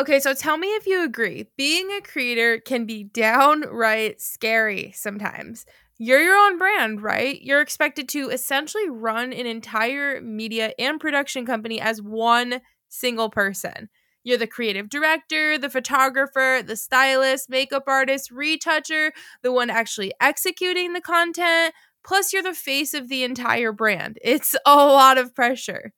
Okay, so tell me if you agree. Being a creator can be downright scary sometimes. You're your own brand, right? You're expected to essentially run an entire media and production company as one single person. You're the creative director, the photographer, the stylist, makeup artist, retoucher, the one actually executing the content. Plus, you're the face of the entire brand. It's a lot of pressure.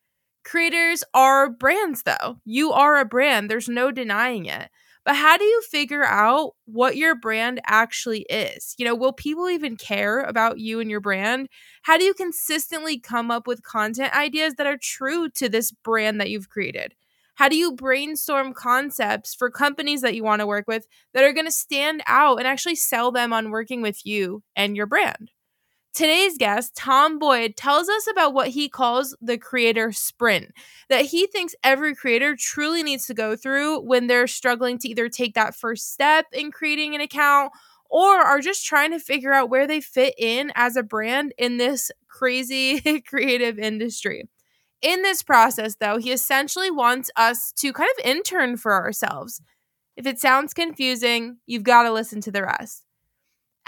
Creators are brands, though. You are a brand. There's no denying it. But how do you figure out what your brand actually is? You know, will people even care about you and your brand? How do you consistently come up with content ideas that are true to this brand that you've created? How do you brainstorm concepts for companies that you want to work with that are going to stand out and actually sell them on working with you and your brand? Today's guest, Tom Boyd, tells us about what he calls the creator sprint, that he thinks every creator truly needs to go through when they're struggling to either take that first step in creating an account or are just trying to figure out where they fit in as a brand in this crazy creative industry. In this process, though, he essentially wants us to kind of intern for ourselves. If it sounds confusing, you've got to listen to the rest.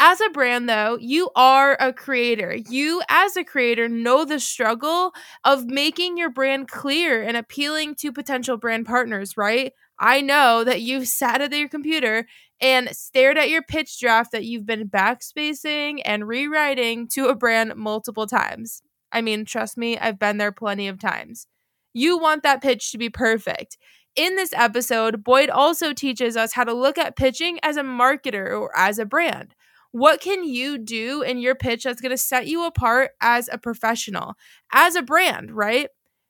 As a brand, though, you are a creator. You, as a creator, know the struggle of making your brand clear and appealing to potential brand partners, right? I know that you've sat at your computer and stared at your pitch draft that you've been backspacing and rewriting to a brand multiple times. I mean, trust me, I've been there plenty of times. You want that pitch to be perfect. In this episode, Boyd also teaches us how to look at pitching as a marketer or as a brand. What can you do in your pitch that's going to set you apart as a professional, as a brand, right?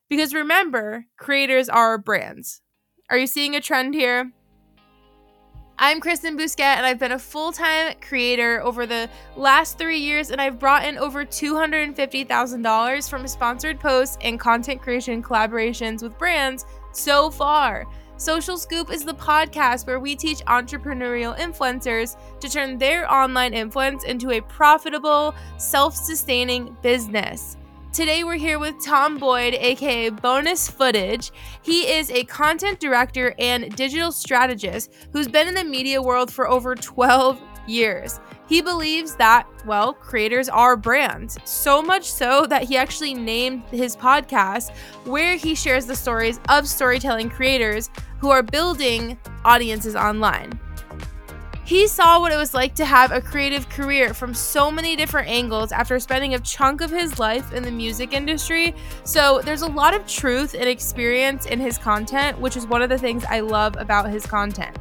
Because remember, creators are brands. Are you seeing a trend here? I'm Kristen Bousquet, and I've been a full-time creator over the last 3 years, and I've brought in over $250,000 from sponsored posts and content creation collaborations with brands so far. Social Scoop is the podcast where we teach entrepreneurial influencers to turn their online influence into a profitable, self-sustaining business. Today, we're here with Tom Boyd, aka Bonus Footage. He is a content director and digital strategist who's been in the media world for over 12 years. He believes that, well, creators are brands, so much so that he actually named his podcast, where he shares the stories of storytelling creators who are building audiences online. He saw what it was like to have a creative career from so many different angles after spending a chunk of his life in the music industry. So there's a lot of truth and experience in his content, which is one of the things I love about his content.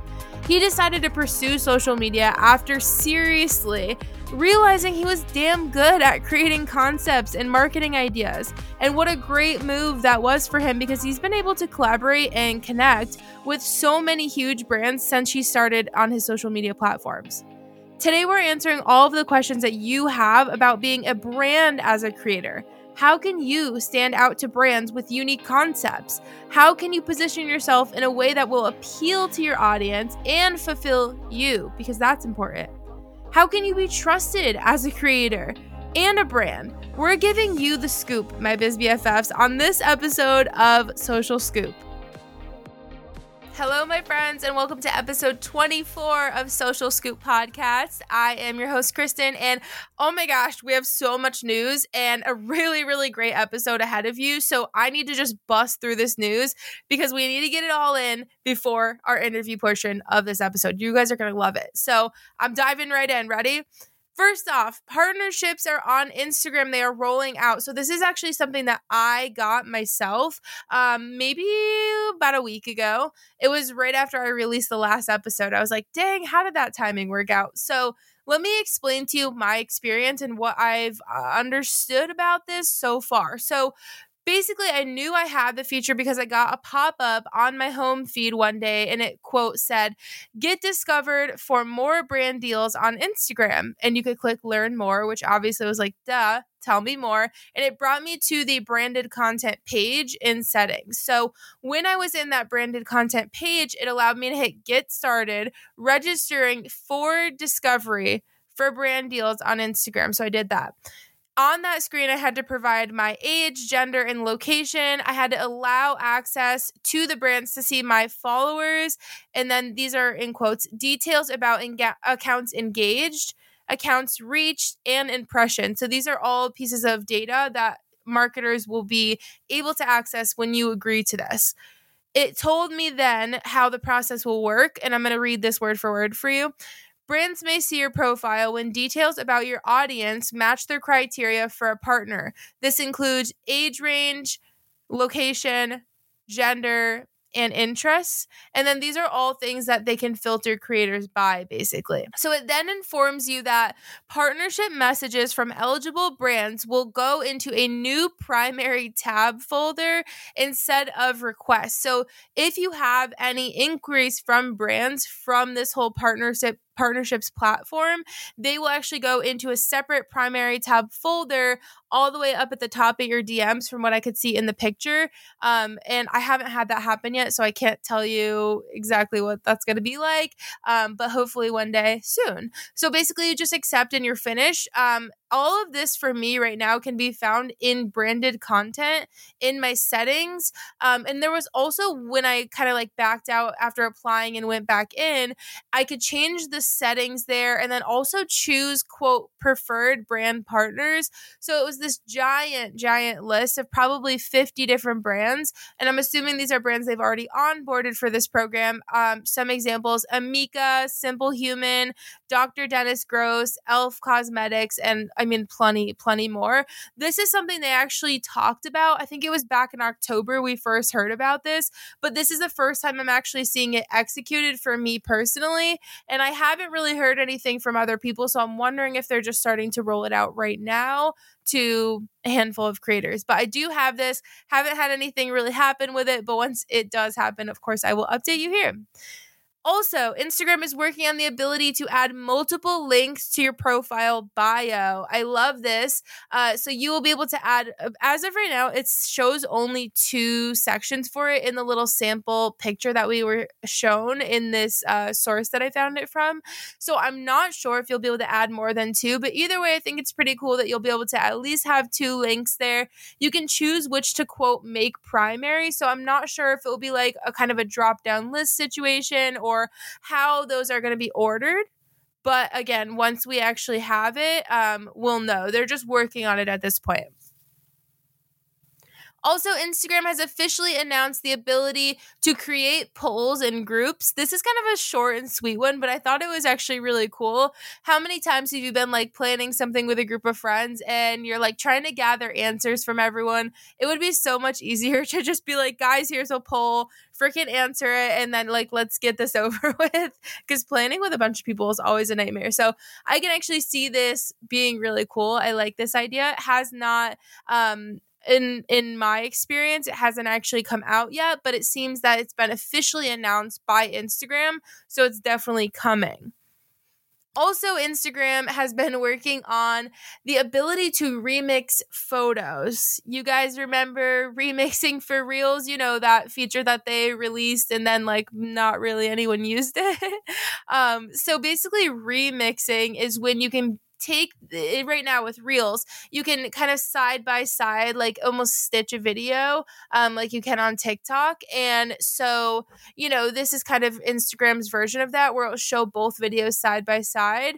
He decided to pursue social media after seriously realizing he was damn good at creating concepts and marketing ideas. And what a great move that was for him, because he's been able to collaborate and connect with so many huge brands since he started on his social media platforms. Today, we're answering all of the questions that you have about being a brand as a creator. How can you stand out to brands with unique concepts? How can you position yourself in a way that will appeal to your audience and fulfill you? Because that's important. How can you be trusted as a creator and a brand? We're giving you the scoop, my biz BFFs, on this episode of Social Scoop. Hello, my friends, and welcome to episode 24 of Social Scoop Podcast. I am your host, Kristen, and oh my gosh, we have so much news and a really, really great episode ahead of you. So I need to just bust through this news because we need to get it all in before our interview portion of this episode. You guys are going to love it. So I'm diving right in. Ready? First off, partnerships are on Instagram. They are rolling out. So this is actually something that I got myself maybe about a week ago. It was right after I released the last episode. I was like, dang, how did that timing work out? So let me explain to you my experience and what I've understood about this so far. So basically, I knew I had the feature because I got a pop-up on my home feed one day, and it, quote, said, "Get discovered for more brand deals on Instagram." And you could click learn more, which obviously was like, duh, tell me more. And it brought me to the branded content page in settings. So when I was in that branded content page, it allowed me to hit get started, registering for discovery for brand deals on Instagram. So I did that. On that screen, I had to provide my age, gender, and location. I had to allow access to the brands to see my followers. And then these are, in quotes, details about accounts engaged, accounts reached, and impressions. So these are all pieces of data that marketers will be able to access when you agree to this. It told me then how the process will work, and I'm going to read this word for word for you. Brands may see your profile when details about your audience match their criteria for a partner. This includes age range, location, gender, and interests. And then these are all things that they can filter creators by, basically. So it then informs you that partnership messages from eligible brands will go into a new primary tab folder instead of requests. So if you have any inquiries from brands from this whole partnerships platform, they will actually go into a separate primary tab folder all the way up at the top of your DMs from what I could see in the picture. And I haven't had that happen yet, so I can't tell you exactly what that's going to be like, but hopefully one day soon. So basically you just accept and you're finished. All of this for me right now can be found in branded content in my settings. And there was also when I kind of like backed out after applying and went back in, I could change the settings there and then also choose, quote, preferred brand partners. So it was this giant list of probably 50 different brands. And I'm assuming these are brands they've already onboarded for this program. Some examples, Amika, Simple Human, Dr. Dennis Gross, Elf Cosmetics, and I mean, plenty more. This is something they actually talked about. I think it was back in October we first heard about this, but this is the first time I'm actually seeing it executed for me personally. And I haven't really heard anything from other people, so I'm wondering if they're just starting to roll it out right now to a handful of creators. But I do have this. Haven't had anything really happen with it, but once it does happen, of course, I will update you here. Also, Instagram is working on the ability to add multiple links to your profile bio. I love this. So you will be able to add, as of right now, it shows only two sections for it in the little sample picture that we were shown in this source that I found it from. So I'm not sure if you'll be able to add more than two, but either way, I think it's pretty cool that you'll be able to at least have two links there. You can choose which to, quote, make primary. So I'm not sure if it will be like a kind of a drop-down list situation or how those are going to be ordered. But again, once we actually have it, we'll know. They're just working on it at this point. Also, Instagram has officially announced the ability to create polls in groups. This is kind of a short and sweet one, but I thought it was actually really cool. How many times have you been like planning something with a group of friends and you're like trying to gather answers from everyone? It would be so much easier to just be like, guys, here's a poll, freaking answer it, and then like, let's get this over with, because planning with a bunch of people is always a nightmare. So I can actually see this being really cool. I like this idea. It has not... In my experience, it hasn't actually come out yet, but it seems that it's been officially announced by Instagram, so it's definitely coming. Also, Instagram has been working on the ability to remix photos. You guys remember remixing for Reels? You know, that feature that they released and then, like, not really anyone used it. So basically, remixing is when you can take it right now with Reels, you can kind of side by side, like almost stitch a video like you can on TikTok. And so, you know, this is kind of Instagram's version of that where it'll show both videos side by side.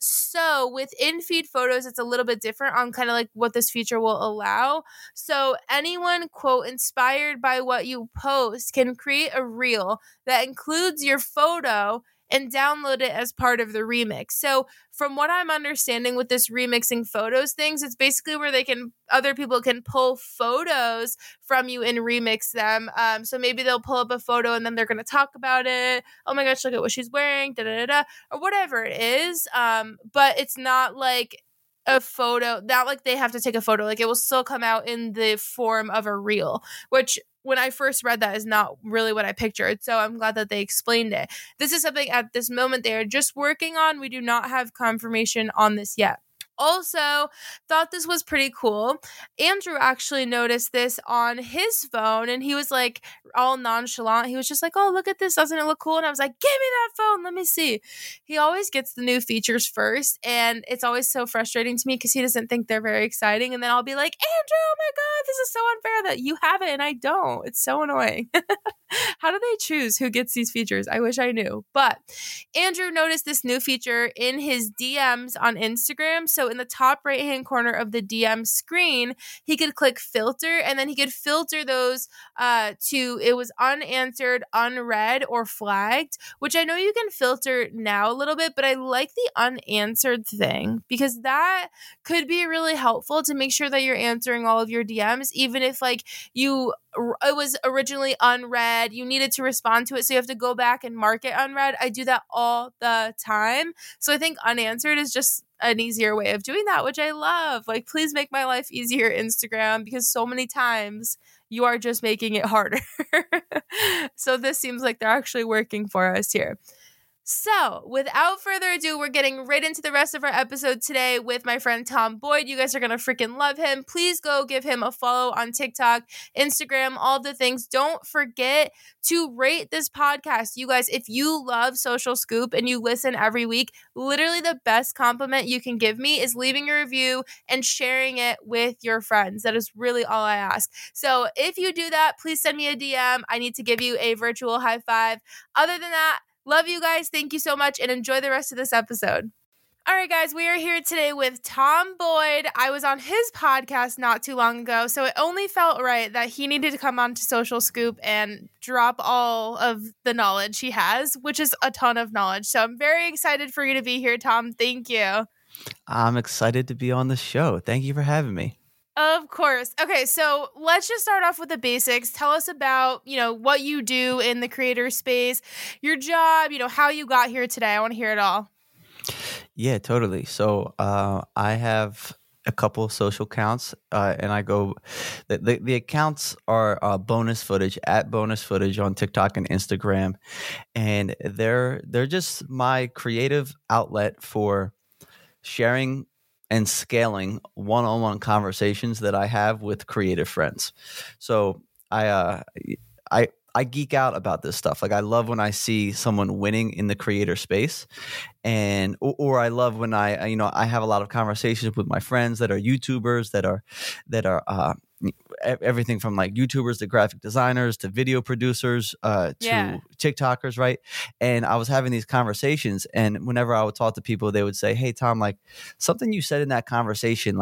So with in-feed photos, it's a little bit different on kind of like what this feature will allow. So anyone, quote, inspired by what you post can create a Reel that includes your photo and download it as part of the remix. So from what I'm understanding with this remixing photos things, it's basically where they can, other people can pull photos from you and remix them. So maybe they'll pull up a photo and then they're going to talk about it. Oh my gosh, look at what she's wearing, or whatever it is. But it's not like a photo, not like they have to take a photo. Like it will still come out in the form of a reel, which when I first read that is not really what I pictured. So I'm glad that they explained it. This is something at this moment they are just working on. We do not have confirmation on this yet. Also thought this was pretty cool. Andrew actually noticed this on his phone, and he was like all nonchalant. He was just like, oh, look at this. Doesn't it look cool? And I was like, give me that phone. Let me see. He always gets the new features first, and it's always so frustrating to me because he doesn't think they're very exciting. And then I'll be like, Andrew, oh my God, this is so unfair that you have it and I don't. It's so annoying. How do they choose who gets these features? I wish I knew. But Andrew noticed this new feature in his DMs on Instagram. So in the top right-hand corner of the DM screen, he could click filter, and then he could filter those to it was unanswered, unread, or flagged, which I know you can filter now a little bit, but I like the unanswered thing because that could be really helpful to make sure that you're answering all of your DMs, even if like it was originally unread, you needed to respond to it, so you have to go back and mark it unread. I do that all the time. So I think unanswered is just an easier way of doing that, which I love. Like, please make my life easier, Instagram, because so many times you are just making it harder. So this seems like they're actually working for us here. So without further ado, we're getting right into the rest of our episode today with my friend Tom Boyd. You guys are going to freaking love him. Please go give him a follow on TikTok, Instagram, all the things. Don't forget to rate this podcast. You guys, if you love Social Scoop and you listen every week, literally the best compliment you can give me is leaving a review and sharing it with your friends. That is really all I ask. So if you do that, please send me a DM. I need to give you a virtual high five. Other than that, love you guys. Thank you so much and enjoy the rest of this episode. All right, guys, we are here today with Tom Boyd. I was on his podcast not too long ago, so it only felt right that he needed to come on to Social Scoop and drop all of the knowledge he has, which is a ton of knowledge. So I'm very excited for you to be here, Tom. Thank you. I'm excited to be on the show. Thank you for having me. Of course. Okay, so let's just start off with the basics. Tell us about, what you do in the creator space, your job, how you got here today. I want to hear it all. Yeah, totally. So I have a couple of social accounts, and I go – the accounts are Bonus Footage, at Bonus Footage on TikTok and Instagram, and they're just my creative outlet for sharing – and scaling one-on-one conversations that I have with creative friends. So I geek out about this stuff. Like, I love when I see someone winning in the creator space, and or I love when I have a lot of conversations with my friends that are YouTubers, that are everything from like YouTubers to graphic designers to video producers to TikTokers, right? And I was having these conversations, and whenever I would talk to people, they would say, "Hey Tom, like something you said in that conversation,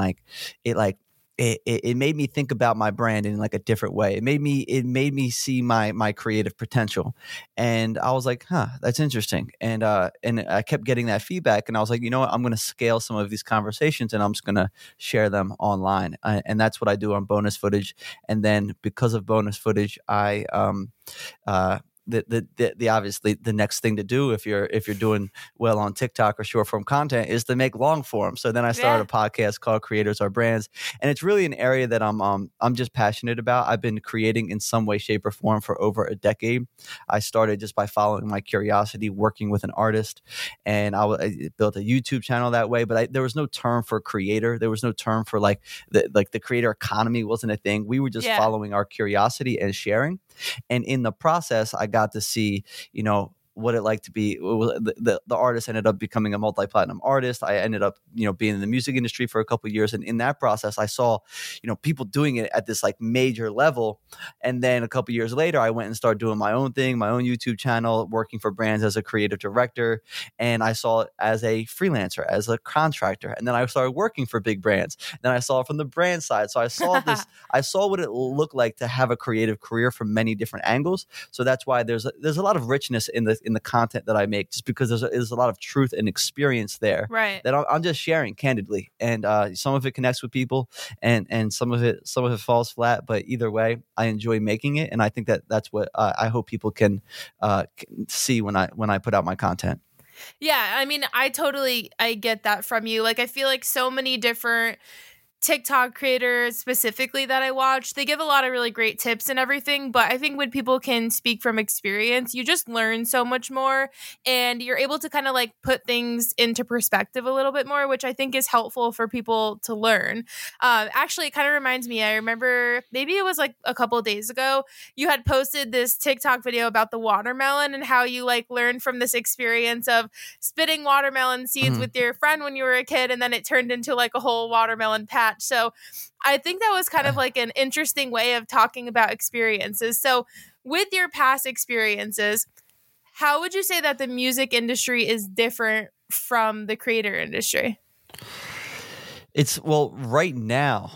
it made me think about my brand in like a different way. It made me see my creative potential." And I was like, huh, that's interesting. And I kept getting that feedback, and I was like, you know what, I'm going to scale some of these conversations and I'm just going to share them online. And that's what I do on Bonus Footage. And then because of Bonus Footage, I, the obviously the next thing to do if you're doing well on TikTok or short form content is to make long form. So then I started a podcast called Creators Are Brands, and it's really an area that I'm just passionate about. I've been creating in some way, shape, or form for over a decade. I started just by following my curiosity, working with an artist, and I built a YouTube channel that way. But there was no term for creator. There was no term for like the creator economy wasn't a thing. We were just following our curiosity and sharing. And in the process, I got to see, what it like to be. The artist ended up becoming a multi-platinum artist. I ended up, being in the music industry for a couple of years. And in that process, I saw, people doing it at this like major level. And then a couple of years later, I went and started doing my own thing, my own YouTube channel, working for brands as a creative director. And I saw it as a freelancer, as a contractor. And then I started working for big brands. Then I saw it from the brand side. So I saw this, I saw what it looked like to have a creative career from many different angles. So that's why there's a lot of richness in the content that I make, just because there's a lot of truth and experience there that I'm just sharing candidly, and some of it connects with people, and some of it falls flat, but either way I enjoy making it, and I think that's what I hope people can see when I put out my content. Yeah, I mean, I get that from you. Like, I feel like so many different TikTok creators specifically that I watch, they give a lot of really great tips and everything, but I think when people can speak from experience, you just learn so much more and you're able to kind of like put things into perspective a little bit more, which I think is helpful for people to learn. Actually, it kind of reminds me, I remember maybe it was like a couple of days ago, you had posted this TikTok video about the watermelon and how you like learned from this experience of spitting watermelon seeds with your friend when you were a kid, and then it turned into like a whole watermelon patch. So I think that was kind of like an interesting way of talking about experiences. So with your past experiences, how would you say that the music industry is different from the creator industry? It's, well, right now,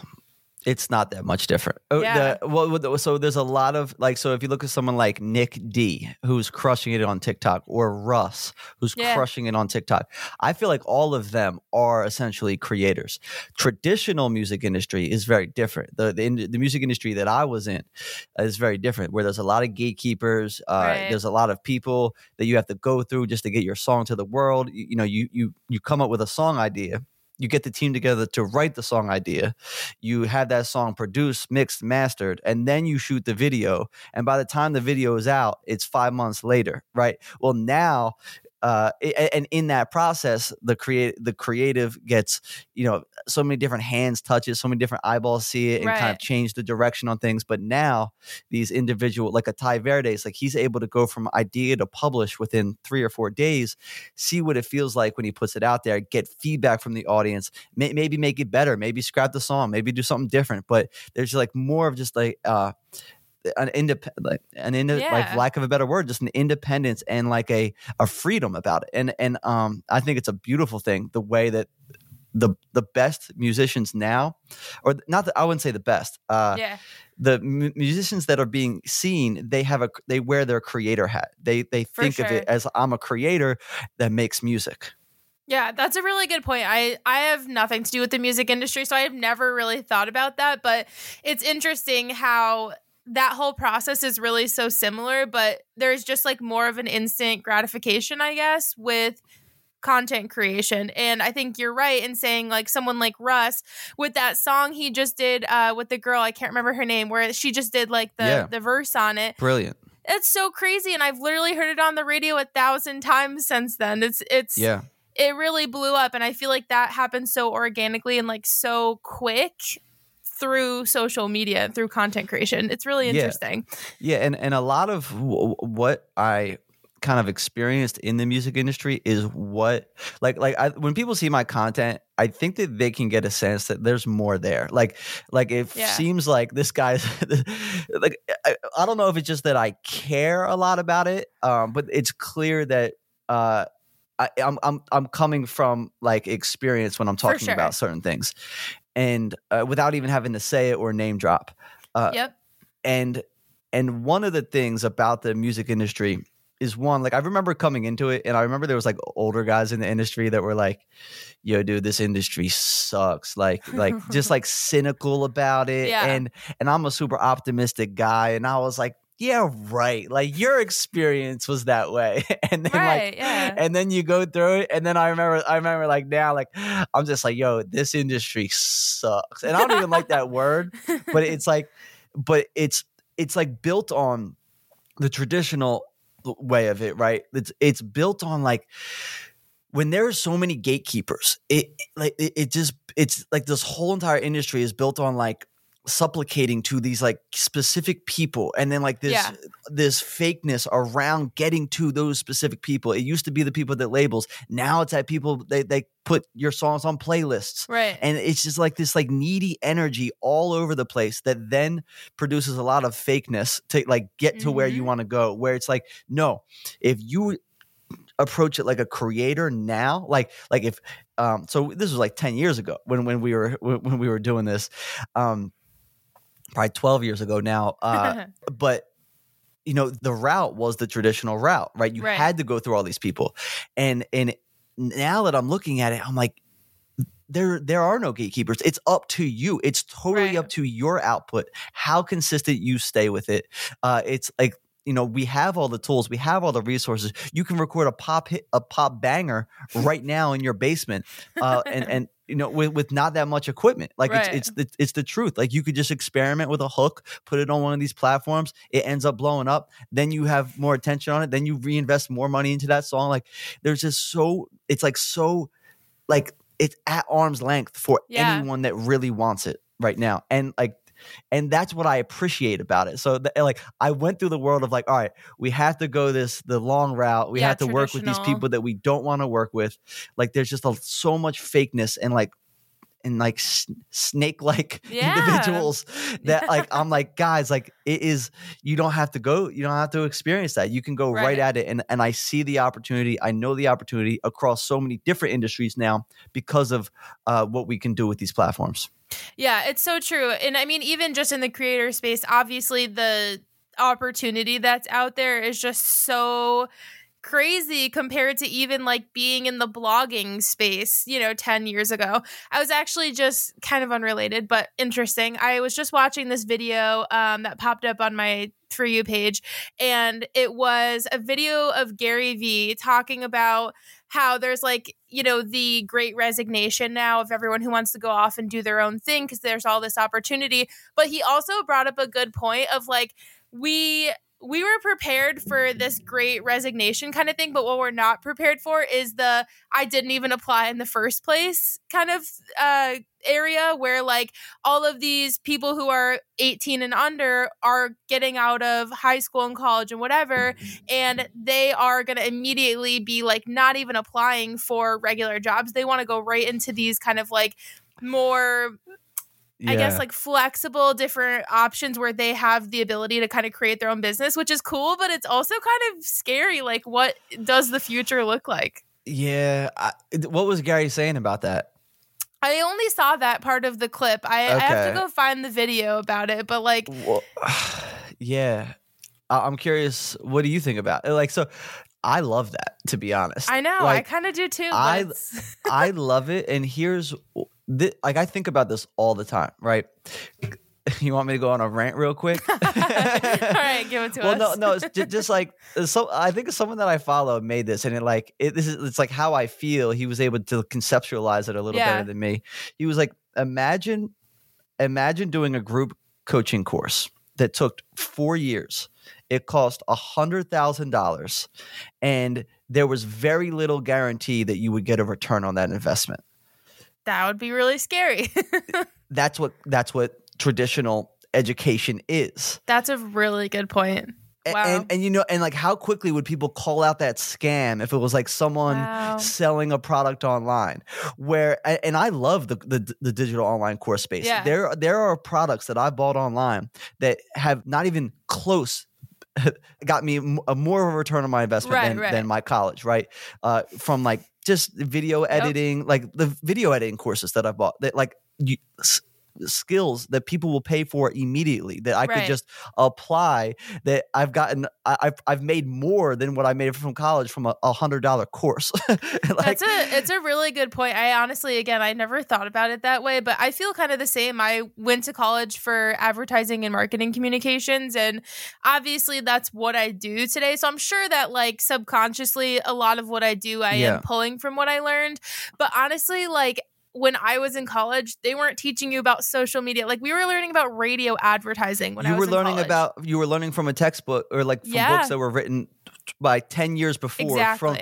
it's not that much different. Yeah. So there's a lot of like, so if you look at someone like Nick D, who's crushing it on TikTok, or Russ, who's crushing it on TikTok, I feel like all of them are essentially creators. Traditional music industry is very different. The music industry that I was in is very different, where there's a lot of gatekeepers. There's a lot of people that you have to go through just to get your song to the world. You come up with a song idea. You get the team together to write the song idea. You have that song produced, mixed, mastered, and then you shoot the video. And by the time the video is out, it's 5 months later, right? Well, now, and in that process, the creative gets, so many different hands touch it, so many different eyeballs see it, and kind of change the direction on things. But now these individual, like a Ty Verdes, like he's able to go from idea to publish within 3 or 4 days, see what it feels like when he puts it out there, get feedback from the audience, maybe make it better, maybe scrap the song, maybe do something different. But there's like more of just like, lack of a better word, just an independence and like a freedom about it. And I think it's a beautiful thing, the way that the best musicians now, or not that I wouldn't say the best, the musicians that are being seen, they wear their creator hat. They think of it as, I'm a creator that makes music. Yeah, that's a really good point. I have nothing to do with the music industry, so I have never really thought about that, but it's interesting how that whole process is really so similar, but there's just like more of an instant gratification, I guess, with content creation. And I think you're right in saying like someone like Russ with that song he just did with the girl, I can't remember her name, where she just did like the verse on it. Brilliant. It's so crazy. And I've literally heard it on the radio 1,000 times since then. It really blew up. And I feel like that happened so organically and like so quick through social media, through content creation. It's really interesting. Yeah. And a lot of what I kind of experienced in the music industry is what, like when people see my content, I think that they can get a sense that there's more there. Like it seems like this guy's like, I don't know if it's just that I care a lot about it, but it's clear that, I'm coming from like experience when I'm talking about certain things. And without even having to say it or name drop. And one of the things about the music industry is like I remember coming into it, and I remember there was like older guys in the industry that were like, yo, dude, this industry sucks. Like just like cynical about it. Yeah. And I'm a super optimistic guy. And I was like, yeah, right. Like your experience was that way. And then you go through it. And then I remember like now, like I'm just like, yo, this industry sucks. And I don't even like that word, but it's like built on the traditional way of it. Right. It's built on like, when there are so many gatekeepers, it's like this whole entire industry is built on like supplicating to these like specific people, and then like this fakeness around getting to those specific people. It used to be the people that labels, now it's at people they put your songs on playlists, right? And it's just like this like needy energy all over the place that then produces a lot of fakeness to like get to where you want to go, where it's like, no, if you approach it like a creator now, like if so this was like 10 years ago when we were doing this, probably 12 years ago now, but the route was the traditional route, right? You had to go through all these people, and now that I'm looking at it, I'm like, there are no gatekeepers. It's up to you. It's totally up to your output, how consistent you stay with it. It's like, we have all the tools, we have all the resources. You can record a pop banger right now in your basement, and with not that much equipment. Like right. It's the truth. Like you could just experiment with a hook, put it on one of these platforms. It ends up blowing up. Then you have more attention on it. Then you reinvest more money into that song. Like there's just it's at arm's length for anyone that really wants it right now. And that's what I appreciate about it. So I went through the world of all right, we have to go the long route. We have to work with these people that we don't want to work with. Like there's just so much fakeness and snake-like individuals that I'm guys, it is, you don't have to experience that. You can go right at it. And I see the opportunity. I know the opportunity across so many different industries now because of what we can do with these platforms. Yeah, it's so true. And I mean, even just in the creator space, obviously the opportunity that's out there is just so crazy compared to even being in the blogging space, 10 years ago. I was actually just kind of unrelated, but interesting. I was just watching this video that popped up on my For You page, and it was a video of Gary Vee talking about how there's the great resignation now of everyone who wants to go off and do their own thing because there's all this opportunity. But he also brought up a good point of we were prepared for this great resignation kind of thing, but what we're not prepared for is the I didn't even apply in the first place kind of area where all of these people who are 18 and under are getting out of high school and college and whatever, and they are going to immediately be not even applying for regular jobs. They want to go right into these kind of more... Yeah. I guess flexible different options where they have the ability to kind of create their own business, which is cool, but it's also kind of scary. What does the future look like? Yeah. What was Gary saying about that? I only saw that part of the clip. I have to go find the video about it, but well, yeah, I'm curious. What do you think about it? So I love that, to be honest. I know. I kind of do too. I love it. And here's... I think about this all the time, right? You want me to go on a rant real quick? All right, give it to us. Well, no, it's just so I think someone that I follow made this, and it's how I feel. He was able to conceptualize it a little better than me. He was imagine doing a group coaching course that took 4 years. It cost $100,000, and there was very little guarantee that you would get a return on that investment. That would be really scary. That's what traditional education is. That's a really good point. Wow. And how quickly would people call out that scam if it was someone selling a product online? And I love the digital online course space. Yeah. There are products that I bought online that have not even close got me more of a return on my investment than my college, right? From just video editing, the video editing courses that I bought, that skills that people will pay for immediately that I could just apply. That I've gotten, I've made more than what I made from college from a $100 course. It's a really good point. I honestly, again, I never thought about it that way, but I feel kind of the same. I went to college for advertising and marketing communications, and obviously that's what I do today. So I'm sure that subconsciously, a lot of what I do, I am pulling from what I learned. But honestly, when I was in college, they weren't teaching you about social media. We were learning about radio advertising when I was in college. You were learning from a textbook or from books that were written by 10 years before, from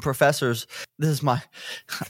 professors. This is we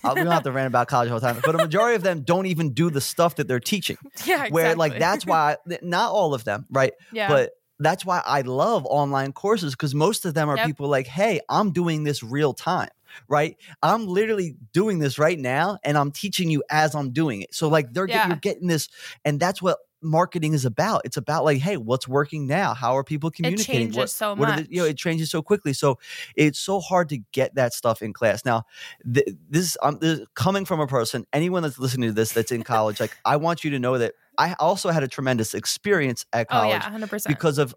don't have to rant about college all the time, but a majority of them don't even do the stuff that they're teaching. Yeah, exactly. Where that's why, not all of them, right? Yeah. But that's why I love online courses, because most of them are people hey, I'm doing this real time. Right, I'm literally doing this right now, and I'm teaching you as I'm doing it. So you're getting this, and that's what marketing is about. It's about hey, what's working now? How are people communicating? It changes so much. It changes so quickly. So it's so hard to get that stuff in class. Now, this is coming from a person. Anyone that's listening to this that's in college, I want you to know that I also had a tremendous experience at college. Oh yeah, 100%. Because of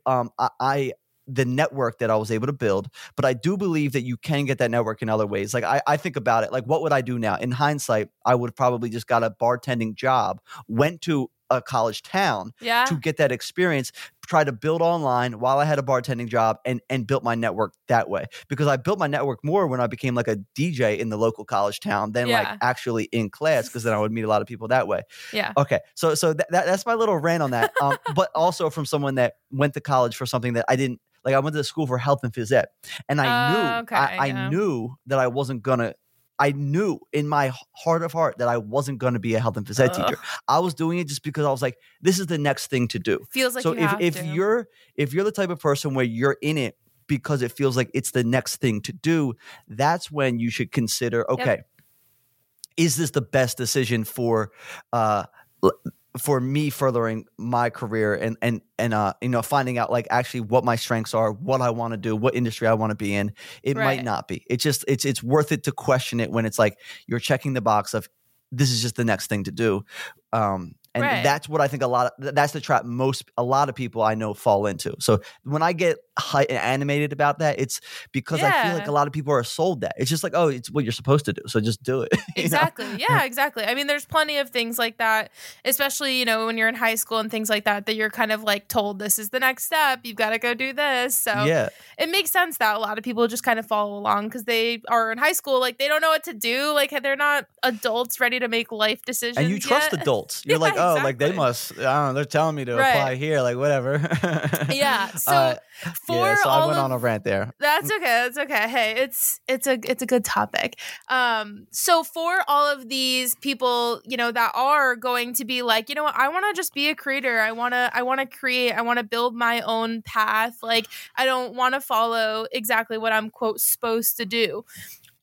the network that I was able to build. But I do believe that you can get that network in other ways. I think about it, what would I do now? In hindsight, I would probably just got a bartending job, went to a college town to get that experience, try to build online while I had a bartending job, and built my network that way. Because I built my network more when I became like a DJ in the local college town than like actually in class, because then I would meet a lot of people that way. Yeah. Okay. So that's my little rant on that. But also from someone that went to college for something that I didn't, like I went to the school for health and phys ed, and I knew that I wasn't going to, I knew in my heart of heart that I wasn't going to be a health and phys ed teacher. I was doing it just because I was like, this is the next thing to do. Feels like so you have to. If you're the type of person where you're in it because it feels like it's the next thing to do, that's when you should consider, okay, is this the best decision for me furthering my career and you know, finding out like actually what my strengths are, what I want to do, what industry I want to be in. It might not be. It's just it's worth it to question it when it's like you're checking the box of this is just the next thing to do. And that's what I think that's the trap a lot of people I know fall into. So when I get animated about that, it's because I feel like a lot of people are sold that. It's just like, oh, it's what you're supposed to do, so just do it. Exactly. You know? Yeah, exactly. I mean, there's plenty of things like that, especially, you know, when you're in high school and things like that you're kind of like told this is the next step. You've got to go do this. So it makes sense that a lot of people just kind of follow along because they are in high school. Like they don't know what to do. Like they're not adults ready to make life decisions. And you trust adults. You're like, oh, like they must, I don't know, they're telling me to apply here, like whatever. So so I went on a rant there. That's okay. That's okay. Hey, it's a good topic. So for all of these people, you know, that are going to be like, you know what, I want to just be a creator. I want to create. I want to build my own path. Like I don't want to follow exactly what I'm quote supposed to do.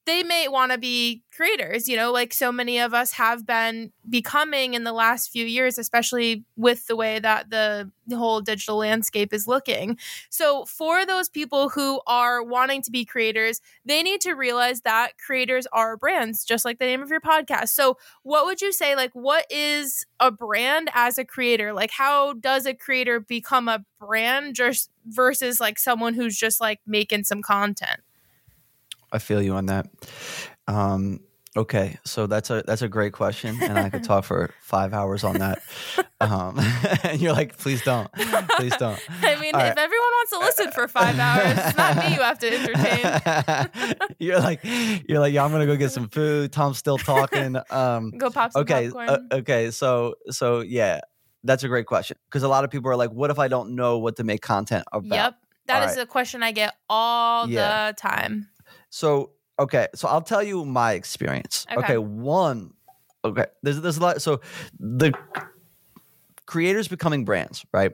They may want to be creators, you know, like so many of us have been becoming in the last few years, especially with the way that the whole digital landscape is looking. So for those people who are wanting to be creators, they need to realize that creators are brands, just like the name of your podcast. So what would you say, like, what is a brand as a creator? Like, how does a creator become a brand just versus like someone who's just like making some content? I feel you on that. Okay, so that's a great question, and I could talk for 5 hours on that. And you're like, please don't. I mean, if everyone wants to listen for 5 hours, it's not me you have to entertain. you're like, yeah, I'm gonna go get some food. Tom's still talking. Go pop some popcorn. Okay, so yeah, that's a great question because a lot of people are like, what if I don't know what to make content about? Yep, that is a question I get all the time. So, okay. So I'll tell you my experience. Okay. There's a lot. So the creators becoming brands, right?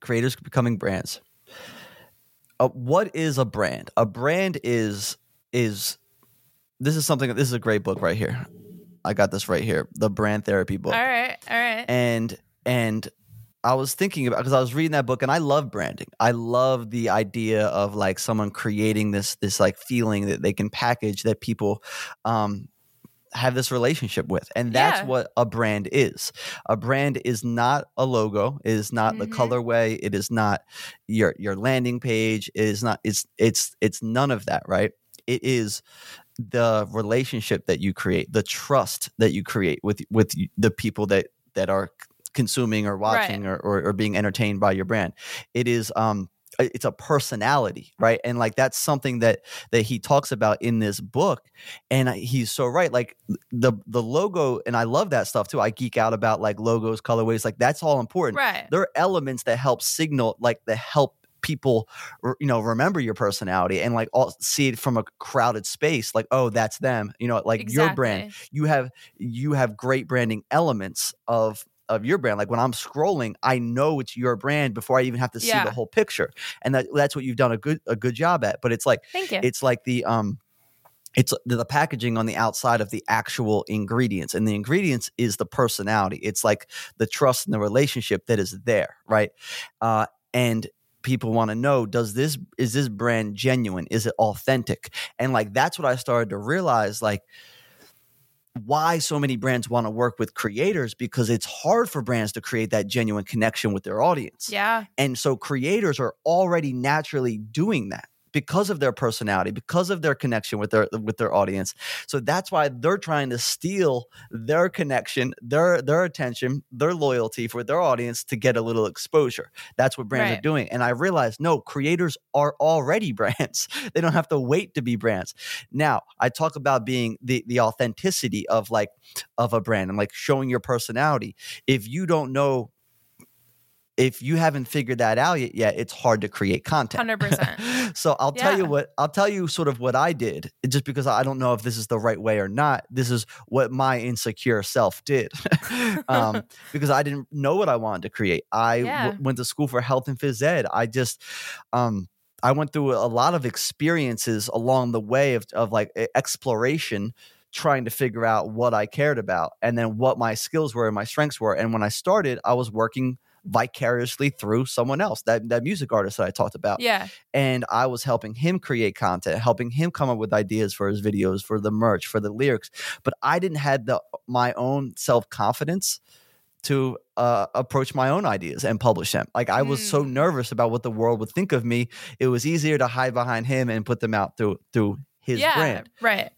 Creators becoming brands. What is a brand? A brand is this is a great book right here. I got this right here. The Brand Therapy book. All right. And I was thinking about, because I was reading that book and I love branding. I love the idea of like someone creating this like feeling that they can package that people have this relationship with. And that's what a brand is. A brand is not a logo. It is not the colorway. It is not your landing page. It is not, it's none of that, right? It is the relationship that you create, the trust that you create with the people that are consuming or watching or being entertained by your brand. It is it's a personality, right? And like that's something that he talks about in this book, and he's so right. Like the logo, and I love that stuff too. I geek out about like logos, colorways, like that's all important. Right. There are elements that help signal, like that help people, you know, remember your personality and like all see it from a crowded space. Like, oh, that's them. You know, like your brand. You have great branding elements of your brand. Like when I'm scrolling, I know it's your brand before I even have to see the whole picture. And that's what you've done a good job at. But it's like, thank you. It's like the packaging on the outside of the actual ingredients, and the ingredients is the personality. It's like the trust and the relationship that is there. Right. And people want to know, is this brand genuine? Is it authentic? And like, that's what I started to realize, like, why so many brands want to work with creators, because it's hard for brands to create that genuine connection with their audience. Yeah. And so creators are already naturally doing that. because of their personality, because of their connection with their audience. So that's why they're trying to steal their connection, their attention, their loyalty for their audience to get a little exposure. That's what brands are doing. And I realized, no, creators are already brands. They don't have to wait to be brands. Now, I talk about being the authenticity of like of a brand and like showing your personality. If you don't know, if you haven't figured that out yet, it's hard to create content. 100%. So I'll tell you what, I'll tell you sort of what I did, just because I don't know if this is the right way or not. This is what my insecure self did because I didn't know what I wanted to create. I went to school for health and phys ed. I just, I went through a lot of experiences along the way of like exploration, trying to figure out what I cared about and then what my skills were and my strengths were. And when I started, I was working vicariously through someone else, that music artist that I talked about. Yeah. And I was helping him create content, helping him come up with ideas for his videos, for the merch, for the lyrics. But I didn't have my own self-confidence to approach my own ideas and publish them. Like I was so nervous about what the world would think of me. It was easier to hide behind him and put them out through his brand. Right.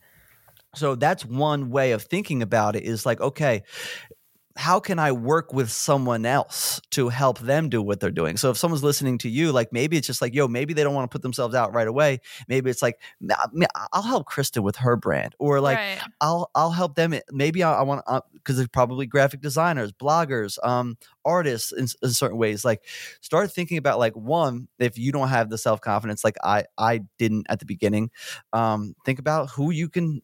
So that's one way of thinking about it is like, okay, how can I work with someone else to help them do what they're doing? So if someone's listening to you, like maybe it's just like, yo, maybe they don't want to put themselves out right away. Maybe it's like, I'll help Kristen with her brand, or like I'll help them. Maybe I want to, because they're probably graphic designers, bloggers, artists in certain ways. Like start thinking about like one, if you don't have the self-confidence, like I didn't at the beginning, think about who you can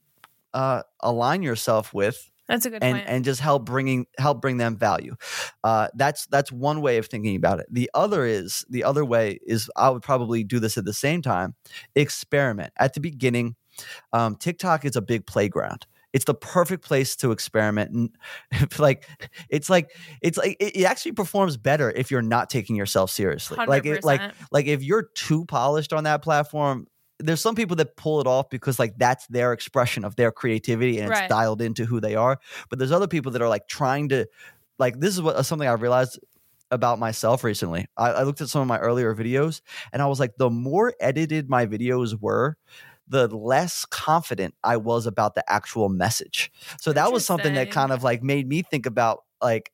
align yourself with. That's a good point. And just help bring them value. That's one way of thinking about it. The other way is I would probably do this at the same time. Experiment at the beginning. TikTok is a big playground. It's the perfect place to experiment. And it actually performs better if you're not taking yourself seriously. 100%. Like if you're too polished on that platform. There's some people that pull it off because like that's their expression of their creativity and it's dialed into who they are. But there's other people that are like trying to like, this is something I realized about myself recently. I looked at some of my earlier videos and I was like, the more edited my videos were, the less confident I was about the actual message. So that was something that kind of like made me think about like,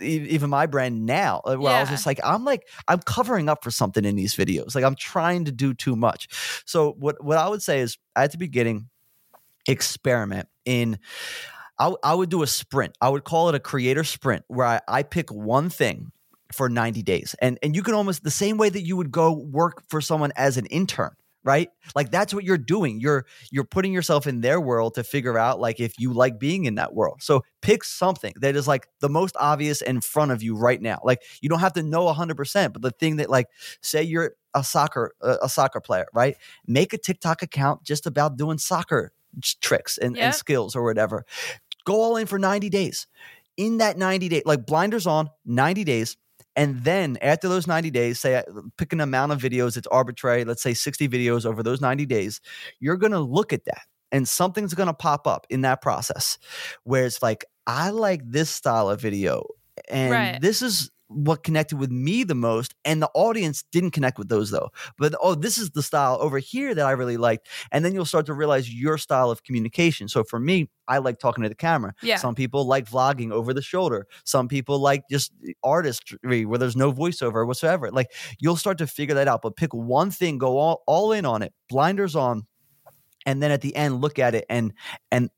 even my brand now, where I was just like, I'm covering up for something in these videos. Like I'm trying to do too much. So what I would say is at the beginning, experiment in, I would do a sprint. I would call it a creator sprint where I pick one thing for 90 days. And you can almost the same way that you would go work for someone as an intern. Right? Like that's what you're doing. You're putting yourself in their world to figure out like if you like being in that world. So pick something that is like the most obvious in front of you right now. Like you don't have to know 100%, but the thing that like say you're a soccer player, right? Make a TikTok account just about doing soccer tricks and skills or whatever. Go all in for 90 days. In that 90 day, like blinders on, 90 days. And then after those 90 days, say pick an amount of videos, it's arbitrary, let's say 60 videos over those 90 days, you're going to look at that and something's going to pop up in that process where it's like, I like this style of video and this is what connected with me the most. And the audience didn't connect with those though. But oh, this is the style over here that I really liked. And then you'll start to realize your style of communication. So for me, I like talking to the camera. Yeah. Some people like vlogging over the shoulder. Some people like just artistry where there's no voiceover whatsoever. Like you'll start to figure that out, but pick one thing, go all in on it, blinders on. And then at the end, look at it and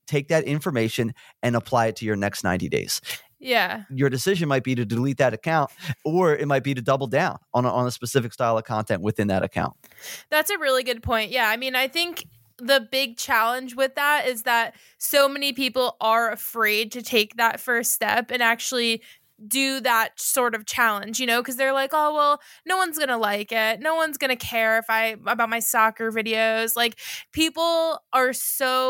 take that information and apply it to your next 90 days. Yeah. Your decision might be to delete that account or it might be to double down on a specific style of content within that account. That's a really good point. Yeah. I mean, I think the big challenge with that is that so many people are afraid to take that first step and actually do that sort of challenge, you know, because they're like, oh, well, no one's going to like it. No one's going to care about my soccer videos. Like people are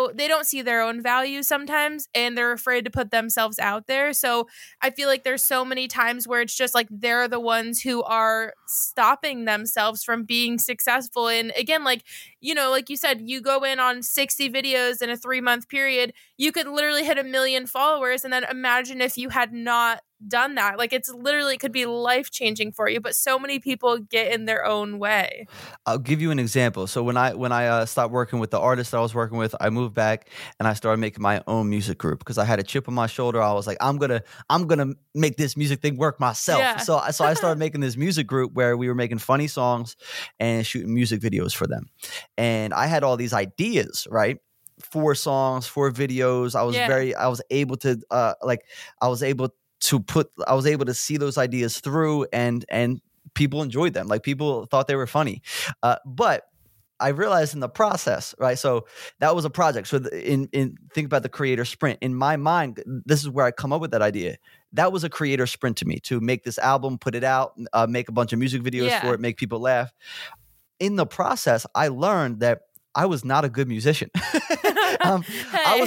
they don't see their own value sometimes and they're afraid to put themselves out there. So I feel like there's so many times where it's just like they're the ones who are stopping themselves from being successful. And again, like, you know, like you said, you go in on 60 videos in a 3-month period, you could literally hit 1 million followers. And then imagine if you had not done that. Like, it's literally, it could be life-changing for you, but so many people get in their own way. I'll give you an example. So when I stopped working with the artist that I was working with, I moved back and I started making my own music group because I had a chip on my shoulder. I was like, I'm gonna make this music thing work myself. Yeah. So I started making this music group where we were making funny songs and shooting music videos for them. And I had all these ideas, right? 4 songs, 4 videos. I was able to see those ideas through, and people enjoyed them. Like, people thought they were funny. But I realized in the process, right? So that was a project. So think about the creator sprint. In my mind, this is where I come up with that idea. That was a creator sprint to me, to make this album, put it out, make a bunch of music videos for it, make people laugh. In the process, I learned that I was not a good musician. I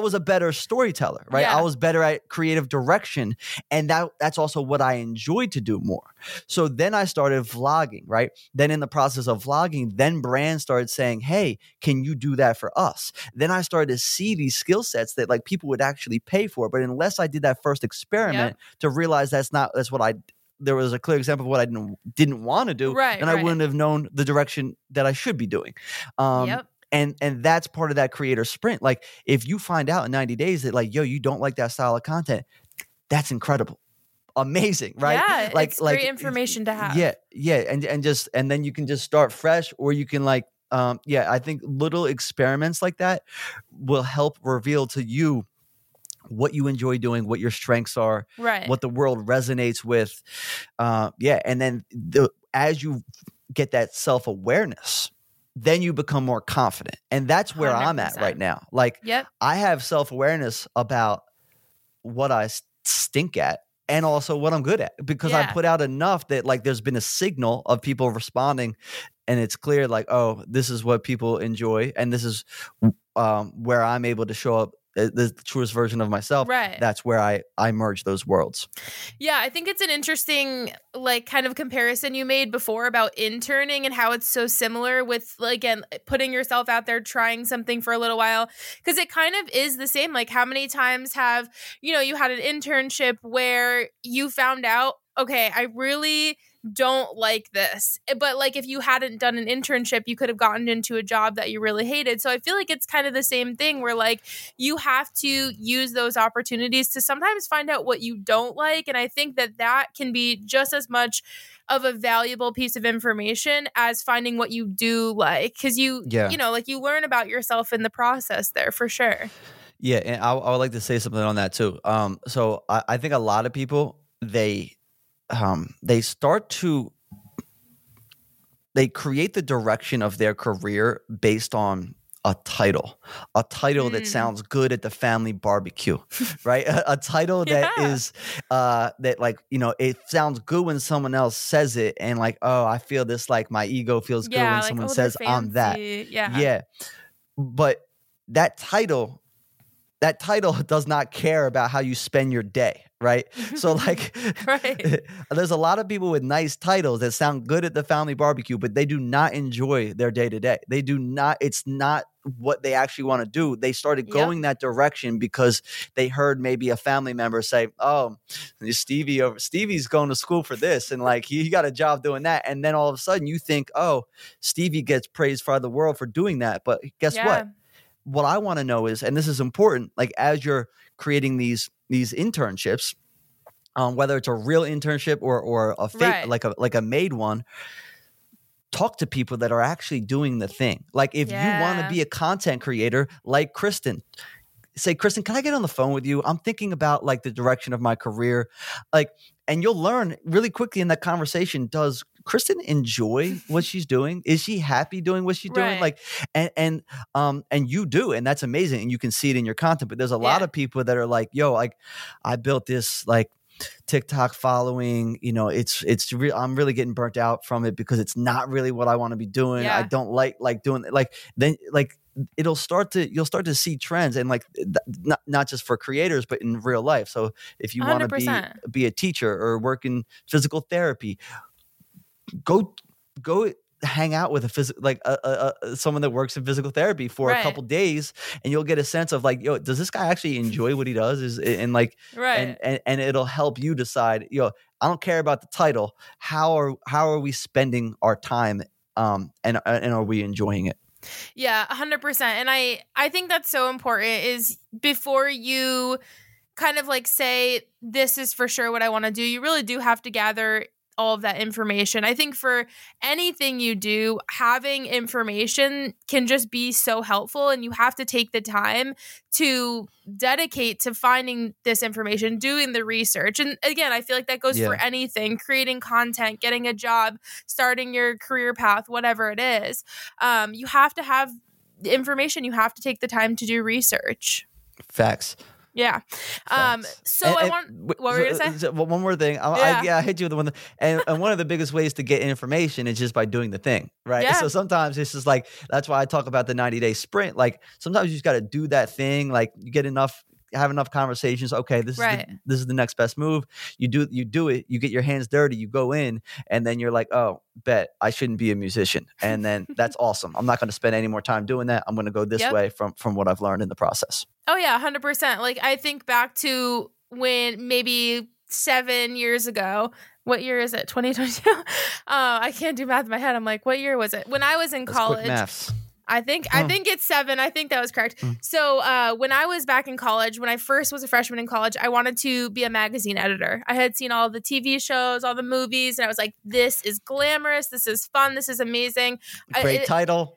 was a better storyteller, right? Yeah. I was better at creative direction, and that's also what I enjoyed to do more. So then I started vlogging, right? Then in the process of vlogging, then brands started saying, "Hey, can you do that for us?" Then I started to see these skill sets that, like, people would actually pay for. But unless I did that first experiment to realize that's what I. There was a clear example of what I didn't want to do, I wouldn't have known the direction that I should be doing. And that's part of that creator sprint. Like, if you find out in 90 days that, like, yo, you don't like that style of content, that's incredible. Amazing, right? Yeah, like, it's great information to have. Yeah. And then you can just start fresh, or you can I think little experiments like that will help reveal to you what you enjoy doing, what your strengths are, what the world resonates with. And then as you get that self-awareness, then you become more confident. And that's where 100%. I'm at right now. Like, I have self-awareness about what I stink at and also what I'm good at, because I put out enough that, like, there's been a signal of people responding, and it's clear, like, oh, this is what people enjoy, and this is where I'm able to show up the truest version of myself. Right. That's where I merge those worlds. Yeah, I think it's an interesting, like, kind of comparison you made before about interning and how it's so similar with, again, putting yourself out there, trying something for a little while, because it kind of is the same. Like, how many times have, you had an internship where you found out, okay, I really don't like this. But, like, if you hadn't done an internship, you could have gotten into a job that you really hated. So I feel like it's kind of the same thing where, like, you have to use those opportunities to sometimes find out what you don't like. And I think that can be just as much of a valuable piece of information as finding what you do like. Because you learn about yourself in the process there for sure. Yeah. And I would like to say something on that too. So I think a lot of people, they create the direction of their career based on a title that sounds good at the family barbecue, right? A title that is that, like, it sounds good when someone else says it, and, like, oh, I feel this, like, my ego feels good when, like, someone says I'm that. Yeah. But that title does not care about how you spend your day. Right. So, like, there's a lot of people with nice titles that sound good at the family barbecue, but they do not enjoy their day to day. They do not. It's not what they actually want to do. They started going that direction because they heard maybe a family member say, oh, Stevie's going to school for this. And, like, he got a job doing that. And then all of a sudden you think, oh, Stevie gets praised for the world for doing that. But guess what? What I want to know is, and this is important, like, as you're creating these internships, whether it's a real internship or a fake, like a made one, talk to people that are actually doing the thing. Like, if you want to be a content creator, like Kristen, say, Kristen, can I get on the phone with you? I'm thinking about, like, the direction of my career, like, and you'll learn really quickly in that conversation. Does Kristen enjoy what she's doing? Is she happy doing what she's doing? Like, and you do, and that's amazing, and you can see it in your content. But there's a lot of people that are like, yo, like, I built this, like, TikTok following, it's real. I'm really getting burnt out from it because it's not really what I want to be doing. I don't like doing it. Like, then, like, you'll start to see trends, and, like, not just for creators, but in real life. So if you want to be a teacher or work in physical therapy, go hang out with a someone that works in physical therapy for a couple days, and you'll get a sense of like, yo, does this guy actually enjoy what he does? And it'll help you decide, yo, I don't care about the title. How are we spending our time? And are we enjoying it? Yeah, 100%. And I think that's so important, is before you kind of like say, this is for sure what I want to do, you really do have to gather all of that information. I think for anything you do, having information can just be so helpful, and you have to take the time to dedicate to finding this information, doing the research. And again, I feel like that goes for anything, creating content, getting a job, starting your career path, whatever it is. You have to have the information. You have to take the time to do research. Facts. Yeah. So and, what were you going to say? One more thing. I hit you with the one. And one of the biggest ways to get information is just by doing the thing, right? Yeah. So sometimes it's just like, that's why I talk about the 90-day sprint. Like sometimes you just got to do that thing. Like you get enough, have enough conversations. Okay, this is the next best move. You do it. You get your hands dirty. You go in, and then you're like, oh, bet I shouldn't be a musician. And then that's awesome. I'm not going to spend any more time doing that. I'm going to go this way from what I've learned in the process. Oh yeah, 100%. Like I think back to when maybe 7 years ago. What year is it? 2022. I can't do math in my head. I'm like, what year was it? When I was in college. Quick maths. I think it's 7. I think that was correct. So when I was back in college, when I first was a freshman in college, I wanted to be a magazine editor. I had seen all the TV shows, all the movies, and I was like, this is glamorous. This is fun. This is amazing. Great title.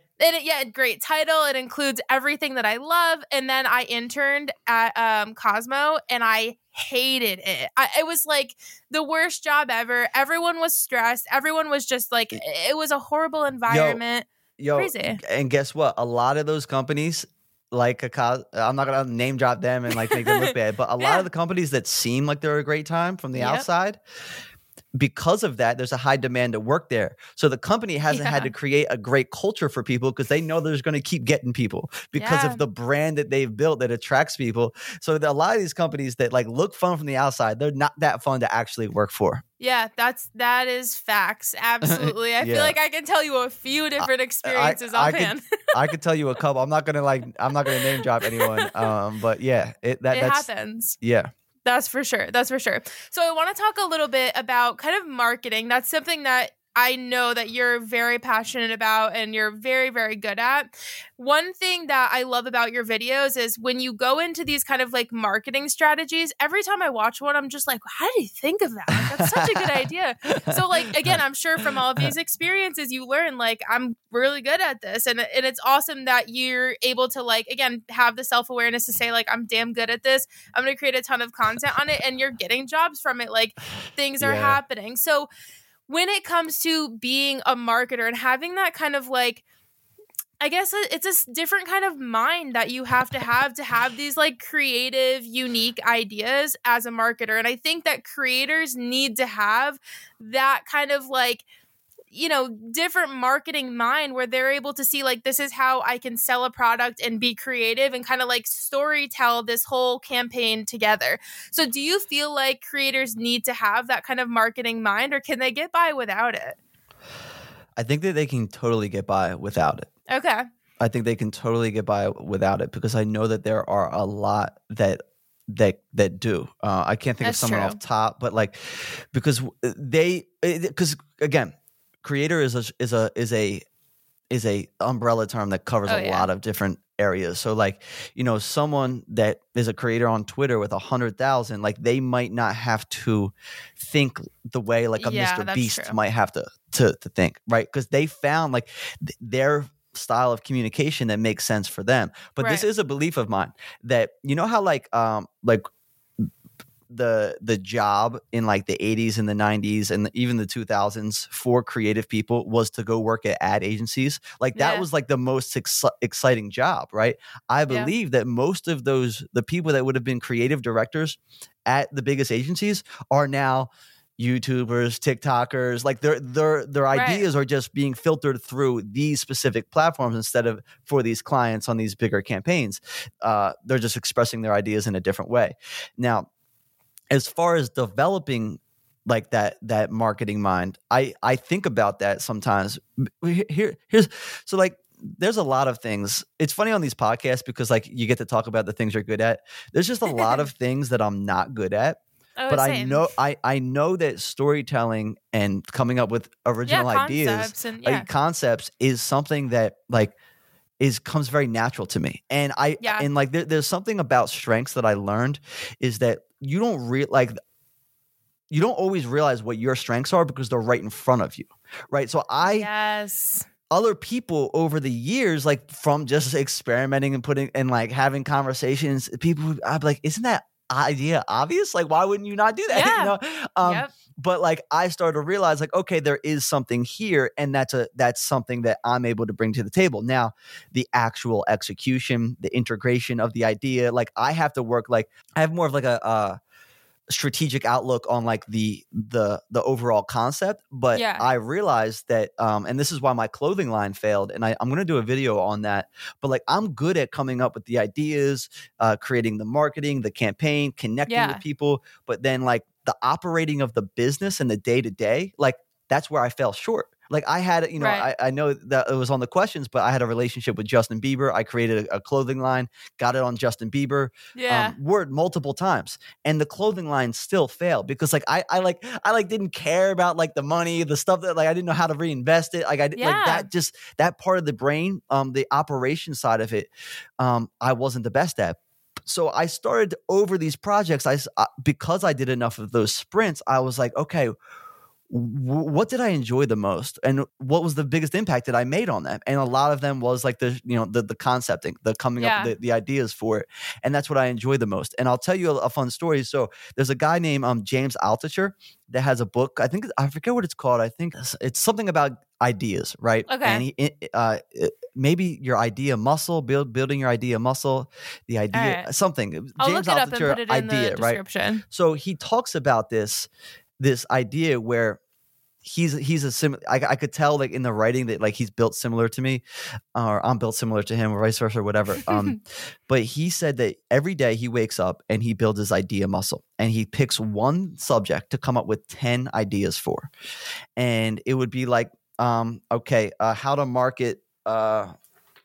Great title. It includes everything that I love. And then I interned at Cosmo, and I hated it. It was like the worst job ever. Everyone was stressed. Everyone was just like, it was a horrible environment. Yo, crazy. And guess what? A lot of those companies, I'm not going to name drop them and like make them look bad, but a lot of the companies that seem like they're a great time from the outside, because of that, there's a high demand to work there. So the company hasn't had to create a great culture for people, because they know there's going to keep getting people because of the brand that they've built that attracts people. So a lot of these companies that like look fun from the outside, they're not that fun to actually work for. Yeah, that is facts. Absolutely. I feel like I can tell you a few different experiences offhand. I could tell you a couple. I'm not gonna name drop anyone. But yeah, that happens. Yeah. That's for sure. So I want to talk a little bit about kind of marketing. That's something that I know that you're very passionate about and you're very, very good at. One thing that I love about your videos is when you go into these kind of like marketing strategies, every time I watch one, I'm just like, how did you think of that? Like, that's such a good idea. So like, again, I'm sure from all of these experiences, you learn like, I'm really good at this. And it's awesome that you're able to like, again, have the self-awareness to say like, I'm damn good at this. I'm going to create a ton of content on it, and you're getting jobs from it. Like things are happening. So when it comes to being a marketer and having that kind of like, I guess it's a different kind of mind that you have to have to have these like creative, unique ideas as a marketer. And I think that creators need to have that kind of like, you know, different marketing mind where they're able to see like, this is how I can sell a product and be creative and kind of like story tell this whole campaign together. So do you feel like creators need to have that kind of marketing mind, or can they get by without it? I think that they can totally get by without it. Okay. I think they can totally get by without it, because I know that there are a lot that do. I can't think of someone off top, but like, because again, creator is a umbrella term that covers a lot of different areas. So like, you know, someone that is a creator on Twitter with 100,000, like they might not have to think the way like a Mr. Beast might have to think, right? Because they found like their style of communication that makes sense for them. But this is a belief of mine that, you know how like the job in like the 80s and the 90s and even the 2000s for creative people was to go work at ad agencies. Like that was like the most exciting job, right? I believe that most of the people that would have been creative directors at the biggest agencies are now YouTubers, TikTokers. Like their ideas are just being filtered through these specific platforms instead of for these clients on these bigger campaigns. They're just expressing their ideas in a different way. Now, as far as developing like that marketing mind. I think about that sometimes. So like, there's a lot of things. It's funny on these podcasts because like you get to talk about the things you're good at. There's just a lot of things that I'm not good at. Oh, but same. I know that storytelling and coming up with original ideas, concepts is something that like comes very natural to me. And and like there's something about strengths that I learned is that you don't always realize what your strengths are because they're right in front of you, right? So other people over the years, like from just experimenting and putting and like having conversations, people I'd be like, isn't that idea obvious? Like, why wouldn't you not do that? Yeah. You know? But like I started to realize like, okay, there is something here, and that's something that I'm able to bring to the table. Now, the actual execution, the integration of the idea, like I have to work, like I have more of like a strategic outlook on like the overall concept. But I realized that, and this is why my clothing line failed. And I'm going to do a video on that, but like, I'm good at coming up with the ideas, creating the marketing, the campaign, connecting with people, but then like the operating of the business and the day to day, like that's where I fell short. Like I had, you know, I know that it was on the questions, but I had a relationship with Justin Bieber. I created a clothing line, got it on Justin Bieber, word multiple times, and the clothing line still failed because like I didn't care about like the money, the stuff that like I didn't know how to reinvest it. Like like that part of the brain, the operation side of it, I wasn't the best at. So I started over these projects. Because I did enough of those sprints, I was like, okay, what did I enjoy the most, and what was the biggest impact that I made on them? And a lot of them was like the concepting, the coming up with the ideas for it, and that's what I enjoy the most. And I'll tell you a fun story. So there's a guy named James Altucher that has a book. I forget what it's called. I think it's something about ideas, right? Okay. And maybe your idea muscle, building your idea muscle, the idea something. I'll James look it Altucher up and put it in idea, the description. Right? So he talks about this idea where he's a similar, I could tell like in the writing that like he's built similar to me, or I'm built similar to him, or vice versa, or whatever. But he said that every day he wakes up and he builds his idea muscle, and he picks one subject to come up with 10 ideas for. And it would be like, how to market,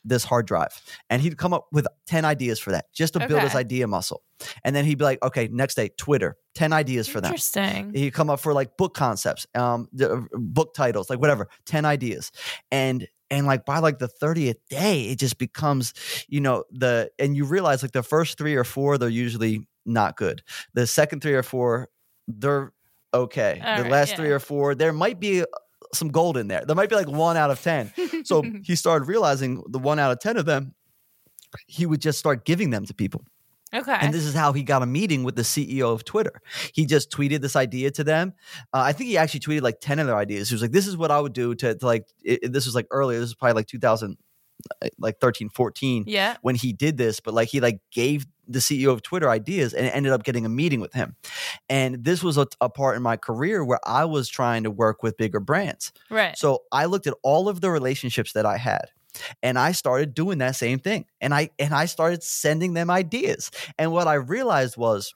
this hard drive. And he'd come up with 10 ideas for that, just to build his idea muscle. And then he'd be like, okay, next day, Twitter, 10 ideas for that. Interesting. He'd come up for like book concepts, book titles, like whatever, 10 ideas. And like by like the 30th day, it just becomes, you know, and you realize like the first three or four, they're usually not good. The second three or four, they're okay. The last three or four, there might be some gold in there. There might be like 1 out of 10. So he started realizing the 1 out of 10 of them, he would just start giving them to people. Okay. And this is how he got a meeting with the CEO of Twitter. He just tweeted this idea to them. I think he actually tweeted like 10 of their ideas. He was like, this is what I would do to like, this was like earlier. This was probably like 2013, 14 when he did this. But like he like gave the CEO of Twitter ideas and ended up getting a meeting with him. And this was a part in my career where I was trying to work with bigger brands. Right. So I looked at all of the relationships that I had, and I started doing that same thing. And I started sending them ideas. And what I realized was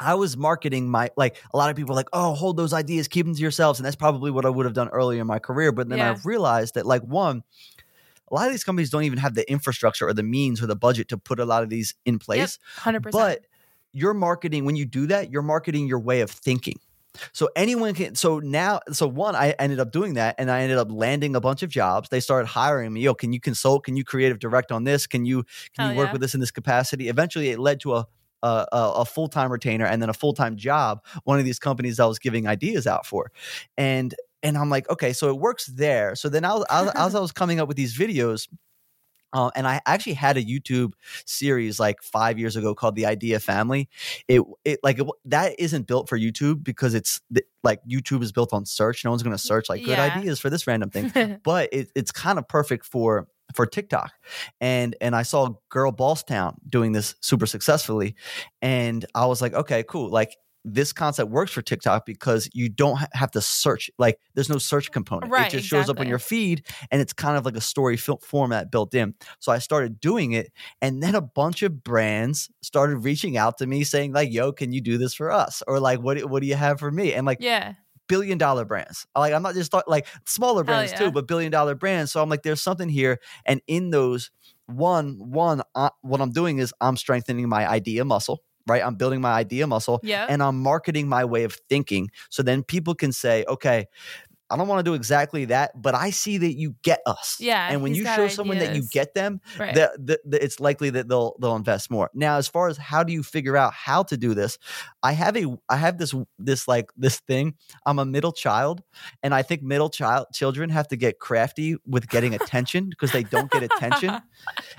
I was marketing my, like a lot of people are like, oh, hold those ideas, keep them to yourselves. And that's probably what I would have done earlier in my career. But then I realized that like a lot of these companies don't even have the infrastructure or the means or the budget to put a lot of these in place. Yep, 100%. But you're marketing, when you do that, you're marketing your way of thinking. So anyone can, I ended up doing that, and I ended up landing a bunch of jobs. They started hiring me. Yo, can you consult? Can you creative direct on this? Can you work with this in this capacity? Eventually it led to a full-time retainer and then a full-time job. One of these companies that I was giving ideas out for. And I'm like, okay, so it works there. So then as I was coming up with these videos, and I actually had a YouTube series like 5 years ago called The Idea Family. That isn't built for YouTube because like YouTube is built on search. No one's going to search like good ideas for this random thing, but it's kind of perfect for TikTok. And I saw Girl Boss Town doing this super successfully, and I was like, okay, cool. Like, this concept works for TikTok because you don't have to search. Like, there's no search component. Right, it just shows up on your feed, and it's kind of like a story format built in. So I started doing it, and then a bunch of brands started reaching out to me saying, like, yo, can you do this for us? Or like, what do you have for me? And like, yeah. $1 billion brands. Like, I'm not just like smaller brands too, but $1 billion brands. So I'm like, there's something here. And in those what I'm doing is I'm strengthening my idea muscle, right? I'm building my idea muscle and I'm marketing my way of thinking. So then people can say, okay, I don't want to do exactly that, but I see that you get us. Yeah, and when you show someone that you get them, it's likely that they'll invest more. Now, as far as how do you figure out how to do this, I have this thing. I'm a middle child, and I think children have to get crafty with getting attention because they don't get attention.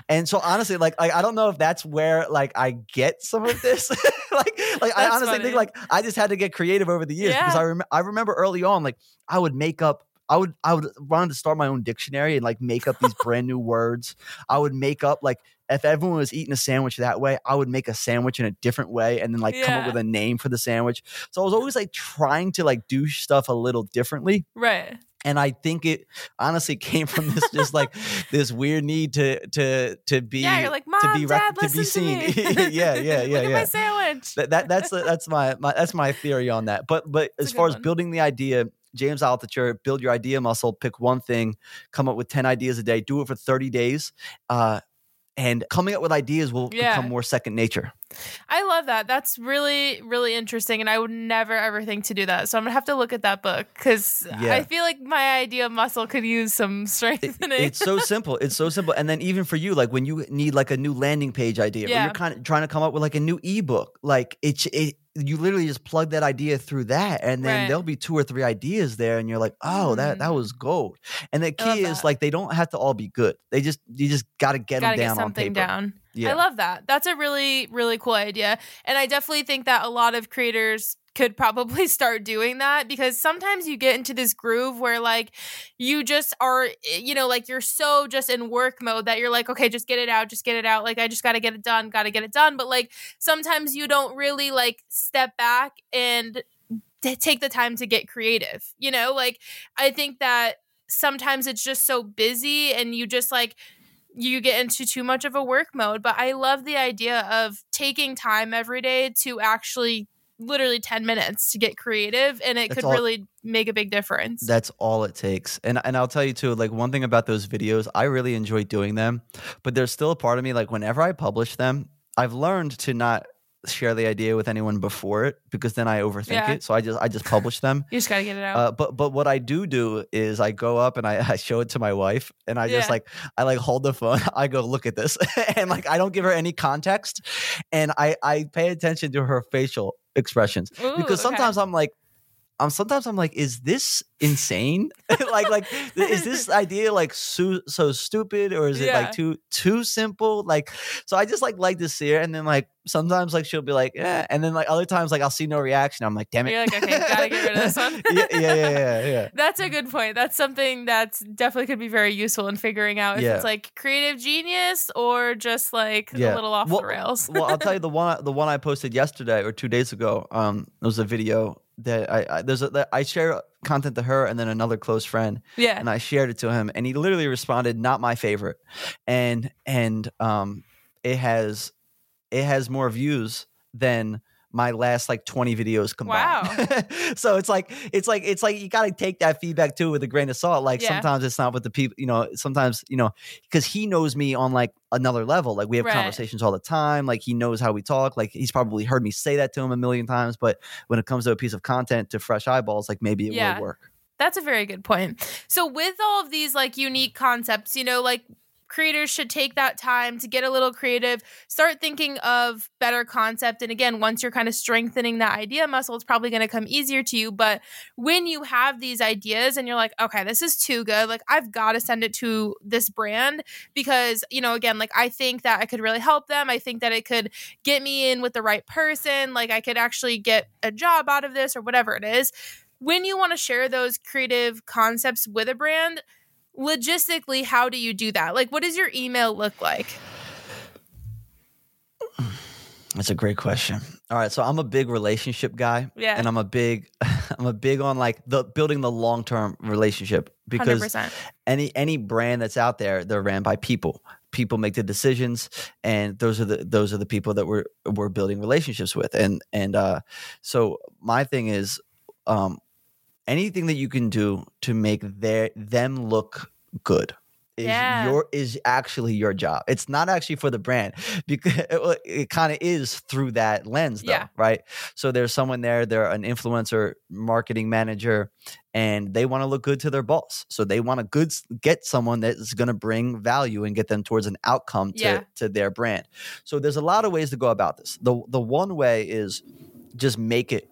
And so honestly, like, I don't know if that's where like I get some of this. Like I honestly think like I just had to get creative over the years because I remember early on, like, I would make up. I would wanted to start my own dictionary and like make up these brand new words. I would make up, like, if everyone was eating a sandwich that way, I would make a sandwich in a different way and then like come up with a name for the sandwich. So I was always like trying to like do stuff a little differently. Right. And I think it honestly came from this just like this weird need to be you're like, Mom, Dad, to be seen. Look at my sandwich. That's my theory on that. But that's as far as building the idea, James Altucher, build your idea muscle, pick one thing, come up with 10 ideas a day, do it for 30 days. And coming up with ideas will become more second nature. I love that. That's really, really interesting. And I would never, ever think to do that. So I'm going to have to look at that book because I feel like my idea muscle could use some strengthening. It's so simple. It's so simple. And then even for you, like when you need like a new landing page idea, or you're kind of trying to come up with like a new ebook, like you literally just plug that idea through that, and then there'll be 2 or 3 ideas there, and you're like, oh, that was gold. And the key is like they don't have to all be good. They just you just gotta get something down on paper. Yeah. I love that. That's a really, really cool idea. And I definitely think that a lot of creators could probably start doing that because sometimes you get into this groove where like you just are, you know, like you're so just in work mode that you're like, okay, just get it out. Like, I just got to get it done. But like sometimes you don't really like step back and take the time to get creative. You know, like I think that sometimes it's just so busy and you just like, you get into too much of a work mode. But I love the idea of taking time every day to actually literally 10 minutes to get creative, and it could really make a big difference. That's all it takes. And I'll tell you too, like one thing about those videos, I really enjoy doing them, but there's still a part of me, like whenever I publish them, I've learned to not share the idea with anyone before it because then I overthink it. So I just publish them. You just got to get it out. But what I do is I go up and I show it to my wife, and I just like, I like hold the phone. I go, look at this. And like, I don't give her any context, and I pay attention to her facial expressions. Ooh, because sometimes I'm like, is this insane? like, is this idea like so stupid, or is it like too simple? Like, so I just like to see her, and then like sometimes like she'll be like, yeah, and then like other times like I'll see no reaction. I'm like, damn it. You're like, okay, gotta get rid of this one. Yeah. That's a good point. That's something that's definitely could be very useful in figuring out if it's like creative genius or just like a little off the rails. Well, I'll tell you the one I posted yesterday or 2 days ago. It was a video that I share content to her and then another close friend. Yeah. And I shared it to him, and he literally responded, "Not my favorite." And it has more views than my last like 20 videos combined. Wow. So it's like you got to take that feedback too with a grain of salt. Like sometimes it's not with the people, you know, sometimes, you know, because he knows me on like another level. Like we have conversations all the time. Like he knows how we talk. Like he's probably heard me say that to him a million times. But when it comes to a piece of content to fresh eyeballs, like maybe it will work. That's a very good point. So with all of these like unique concepts, you know, like creators should take that time to get a little creative, start thinking of better concept. And again, once you're kind of strengthening that idea muscle, it's probably going to come easier to you. But when you have these ideas and you're like, okay, this is too good. Like, I've got to send it to this brand because, you know, again, like I think that I could really help them. I think that it could get me in with the right person. Like I could actually get a job out of this or whatever it is. When you want to share those creative concepts with a brand, logistically, how do you do that? Like, what does your email look like? That's a great question. All right, so I'm a big relationship guy, and I'm a big on like the building the long-term relationship, because 100%. any brand that's out there, they're ran by people. People make the decisions, and those are the people that we're building relationships with. And so my thing is anything that you can do to make them look good. Is actually your job. It's not actually for the brand, because it kind of is through that lens though, right? So there's someone there, they're an influencer marketing manager, and they want to look good to their boss. So they want to get someone that's going to bring value and get them towards an outcome to their brand. So there's a lot of ways to go about this. The one way is just make it.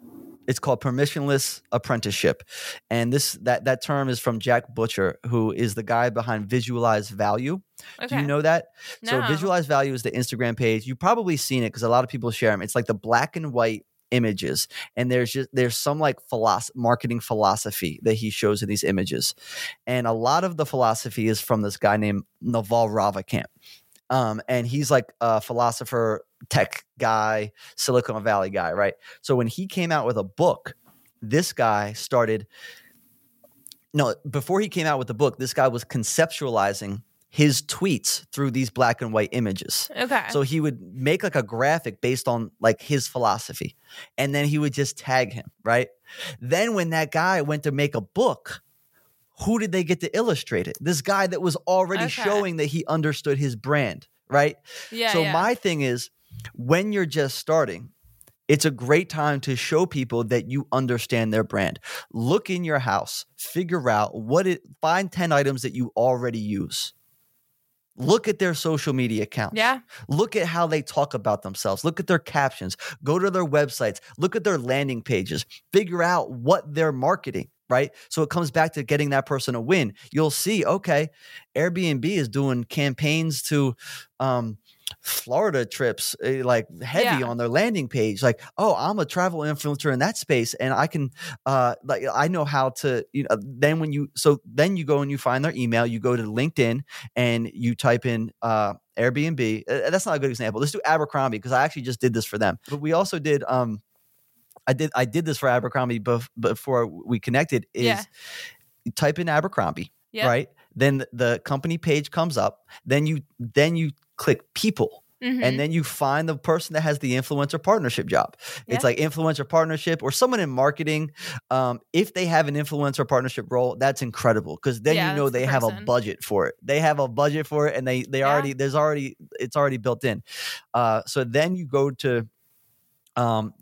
It's called permissionless apprenticeship. And that term is from Jack Butcher, who is the guy behind Visualize Value. Okay. Do you know that? No. So Visualize Value is the Instagram page. You've probably seen it because a lot of people share them. It's like the black and white images. And there's some like marketing philosophy that he shows in these images. And a lot of the philosophy is from this guy named Naval Ravikant. And he's like a philosopher, tech guy, Silicon Valley guy, right? So when he came out with a book, this guy was conceptualizing his tweets through these black and white images. Okay. So he would make like a graphic based on like his philosophy, and then he would just tag him, right? Then when that guy went to make a book, who did they get to illustrate it? This guy that was already showing that he understood his brand, right? Yeah. So my thing is, when you're just starting, it's a great time to show people that you understand their brand. Look in your house, figure out find 10 items that you already use. Look at their social media accounts. Yeah. Look at how they talk about themselves. Look at their captions. Go to their websites. Look at their landing pages. Figure out what they're marketing. Right? So it comes back to getting that person a win. You'll see, okay, Airbnb is doing campaigns to Florida trips, like heavy on their landing page. Like, oh, I'm a travel influencer in that space, and I can, I know how to, then you go and you find their email, you go to LinkedIn and you type in Airbnb. That's not a good example. Let's do Abercrombie, because I actually just did this for them. But we also did, I did this for Abercrombie before we connected, is type in Abercrombie, right? Then the company page comes up. Then you click people. Mm-hmm. And then you find the person that has the influencer partnership job. Yeah. It's like influencer partnership or someone in marketing. If they have an influencer partnership role, that's incredible, because then you know they have a budget for it. They have a budget for it, and it's already built in. So then you go to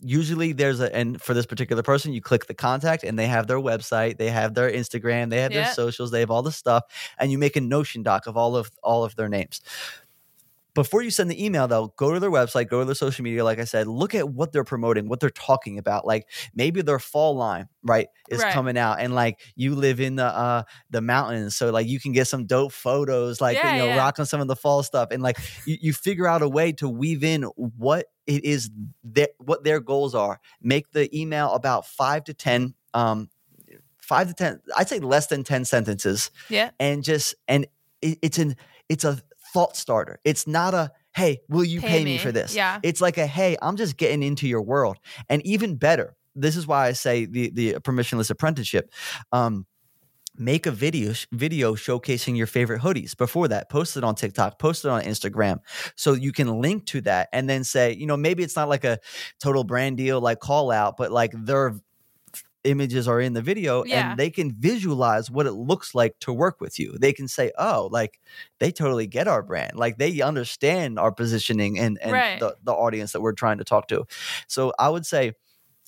usually and for this particular person, you click the contact, and they have their website, they have their Instagram, they have their socials, they have all this stuff, and you make a Notion doc of all of their names. Before you send the email, though, go to their website, go to their social media. Like I said, look at what they're promoting, what they're talking about. Like maybe their fall line, right, is coming out, and like you live in the mountains, so like you can get some dope photos, like rocking some of the fall stuff, and like you figure out a way to weave in what it is what their goals are. Make the email about 5 to 10, 5 to 10, I'd say less than 10 sentences, and it's a thought starter. It's not a, hey, will you pay me for this? Yeah. It's like a, hey, I'm just getting into your world. And even better, this is why I say the permissionless apprenticeship. Make a video showcasing your favorite hoodies. Before that, post it on TikTok, post it on Instagram, so you can link to that and then say, maybe it's not like a total brand deal, like call out, but like their images are in the video, and they can visualize what it looks like to work with you. They can say, oh, like they totally get our brand. Like they understand our positioning and the audience that we're trying to talk to. So I would say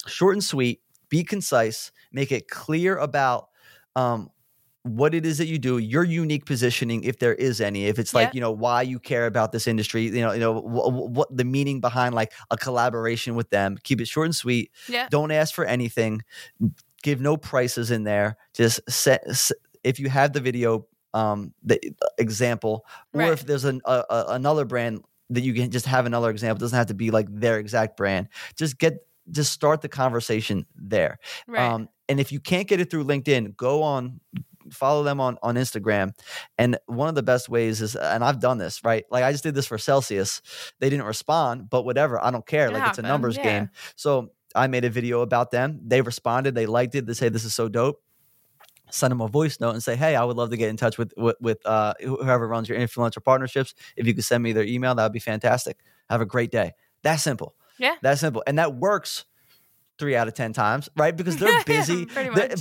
short and sweet, be concise, make it clear about what it is that you do, your unique positioning, if there is any, if it's like, why you care about this industry, what the meaning behind like a collaboration with them. Keep it short and sweet. Yeah. Don't ask for anything. Give no prices in there. Just if you have the video, the example, or if there's another brand that you can just have another example. It doesn't have to be like their exact brand. Just start the conversation there. And if you can't get it through LinkedIn, follow them on Instagram. And one of the best ways is, and I've done this, right? Like I just did this for Celsius. They didn't respond, but whatever. I don't care. Like it's a numbers game. So I made a video about them. They responded. They liked it. They say, this is so dope. Send them a voice note and say, hey, I would love to get in touch with whoever runs your influencer partnerships. If you could send me their email, that would be fantastic. Have a great day. That's simple. Yeah. That's simple. And that works 3 out of 10 times, right? Because they're busy. Pretty much. But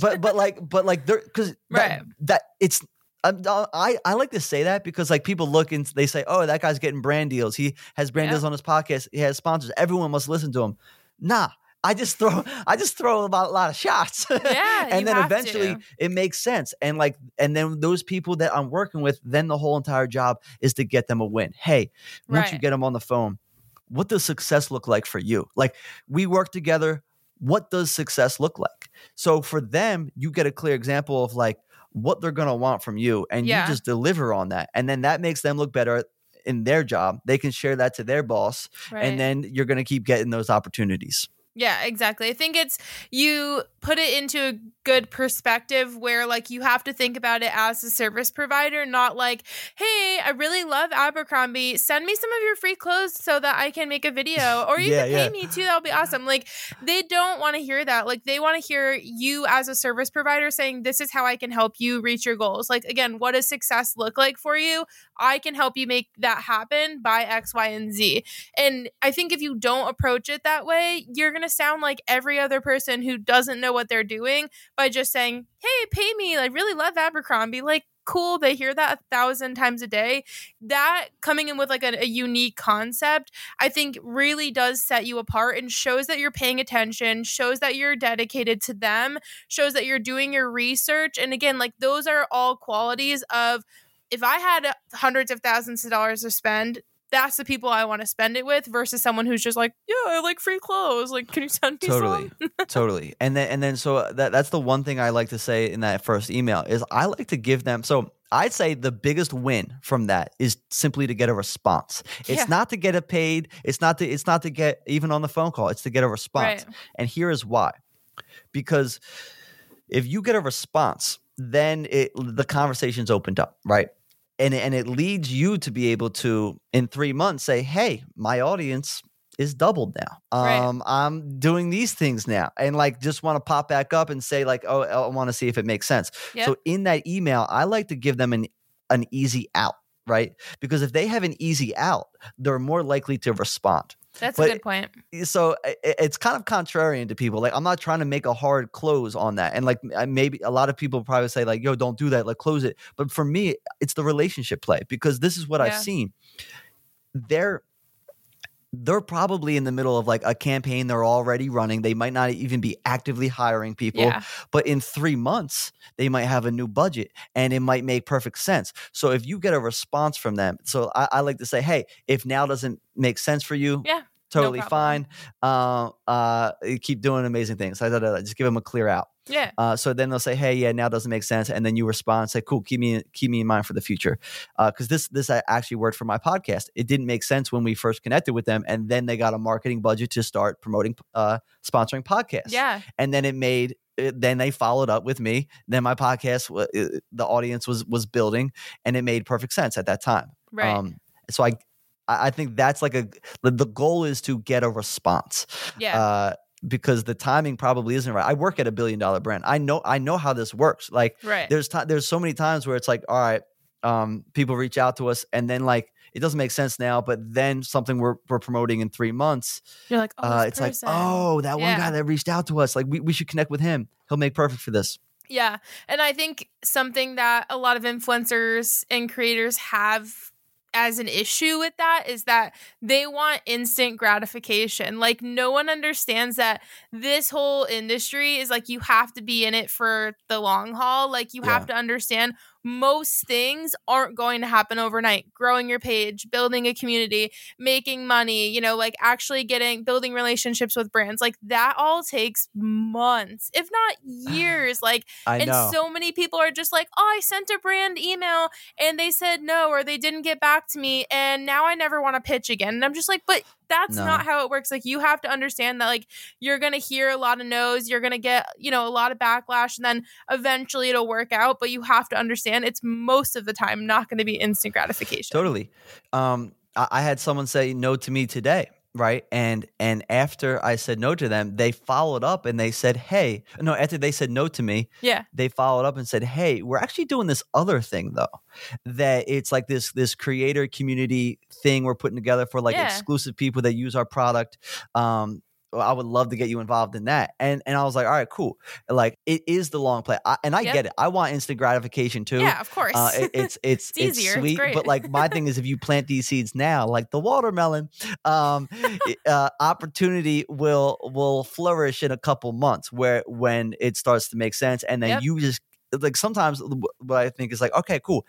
they're, because right. that it's, I like to say that because like people look and they say, oh, that guy's getting brand deals. He has brand deals on his podcast. He has sponsors. Everyone must listen to him. Nah. I just throw about a lot of shots. Yeah, and then eventually it makes sense. And like, and then those people that I'm working with, then the whole entire job is to get them a win. Hey, once you get them on the phone, what does success look like for you? Like we work together. What does success look like? So for them, you get a clear example of like what they're going to want from you, and you just deliver on that. And then that makes them look better in their job. They can share that to their boss, and then you're going to keep getting those opportunities. Yeah, exactly. I think it's, you put it into a good perspective where like you have to think about it as a service provider, not like, hey, I really love Abercrombie. Send me some of your free clothes so that I can make a video, or you can pay me too. That'll be awesome. Like they don't want to hear that. Like they want to hear you as a service provider saying, this is how I can help you reach your goals. Like, again, what does success look like for you? I can help you make that happen by X, Y, and Z. And I think if you don't approach it that way, you're going to sound like every other person who doesn't know what they're doing by just saying, hey, pay me. I really love Abercrombie. Like, cool. They hear that 1,000 times a day. That coming in with like a unique concept, I think really does set you apart and shows that you're paying attention, shows that you're dedicated to them, shows that you're doing your research. And again, like those are all qualities of, if I had hundreds of thousands of dollars to spend, that's the people I want to spend it with versus someone who's just like, yeah, I like free clothes. Like, can you send me some? Totally. And then, so that's the one thing I like to say in that first email is I like to give them. So I'd say the biggest win from that is simply to get a response. It's not to get a paid. It's not to get even on the phone call. It's to get a response. Right. And here is why, because if you get a response, then the conversation's opened up, right? And it leads you to be able to, in 3 months, say, hey, my audience is doubled now. I'm doing these things now. And like, just want to pop back up and say like, oh, I want to see if it makes sense. Yep. So in that email, I like to give them an easy out, right? Because if they have an easy out, they're more likely to respond. That's a good point. So it's kind of contrarian to people. Like, I'm not trying to make a hard close on that. And like, maybe a lot of people probably say like, yo, don't do that. Like, close it. But for me, it's the relationship play, because this is what I've seen. They're probably in the middle of like a campaign they're already running. They might not even be actively hiring people, but in 3 months, they might have a new budget and it might make perfect sense. So if you get a response from them, so I like to say, hey, if now doesn't make sense for you, totally fine. Keep doing amazing things. Just give them a clear out. Yeah. So then they'll say, hey, yeah, now doesn't make sense. And then you respond and say, cool, keep me in mind for the future. Because this actually worked for my podcast. It didn't make sense when we first connected with them. And then they got a marketing budget to start promoting, sponsoring podcasts. Yeah. And then then they followed up with me. Then my podcast, the audience was building, and it made perfect sense at that time. Right. So I think that's like the goal is to get a response. Yeah. Because the timing probably isn't right. I work at $1 billion brand. I know how this works. Like there's so many times where it's like, all right, people reach out to us and then like it doesn't make sense now, but then something we're promoting in 3 months. You're like, oh, it's person. Like, oh, that one guy that reached out to us. Like we should connect with him. He'll make perfect for this. Yeah. And I think something that a lot of influencers and creators have as an issue with that is that they want instant gratification. Like no one understands that this whole industry is like, you have to be in it for the long haul. Like you have to understand most things aren't going to happen overnight. Growing your page, building a community, making money, you know, like actually building relationships with brands, like that all takes months, if not years. Like, I know. So many people are just like, oh, I sent a brand email and they said no, or they didn't get back to me. And now I never want to pitch again. And I'm just like, but That's not how it works. Like, you have to understand that, like, you're going to hear a lot of no's. You're going to get, you know, a lot of backlash, and then eventually it'll work out. But you have to understand it's most of the time not going to be instant gratification. Totally. I had someone say no to me today. Right. And after I said no to them, they followed up and they said, hey, no, after they said no to me, they followed up and said, hey, we're actually doing this other thing, though, that it's like this creator community thing we're putting together for, like, exclusive people that use our product. I would love to get you involved in that. And I was like, all right, cool. Like, it is the long play. I get it. I want instant gratification too. Yeah, of course. It's it's easier. Sweet. It's but, like, my thing is, if you plant these seeds now, like the watermelon, opportunity will flourish in a couple months when it starts to make sense. And then you just, like, sometimes what I think is, like, okay, cool.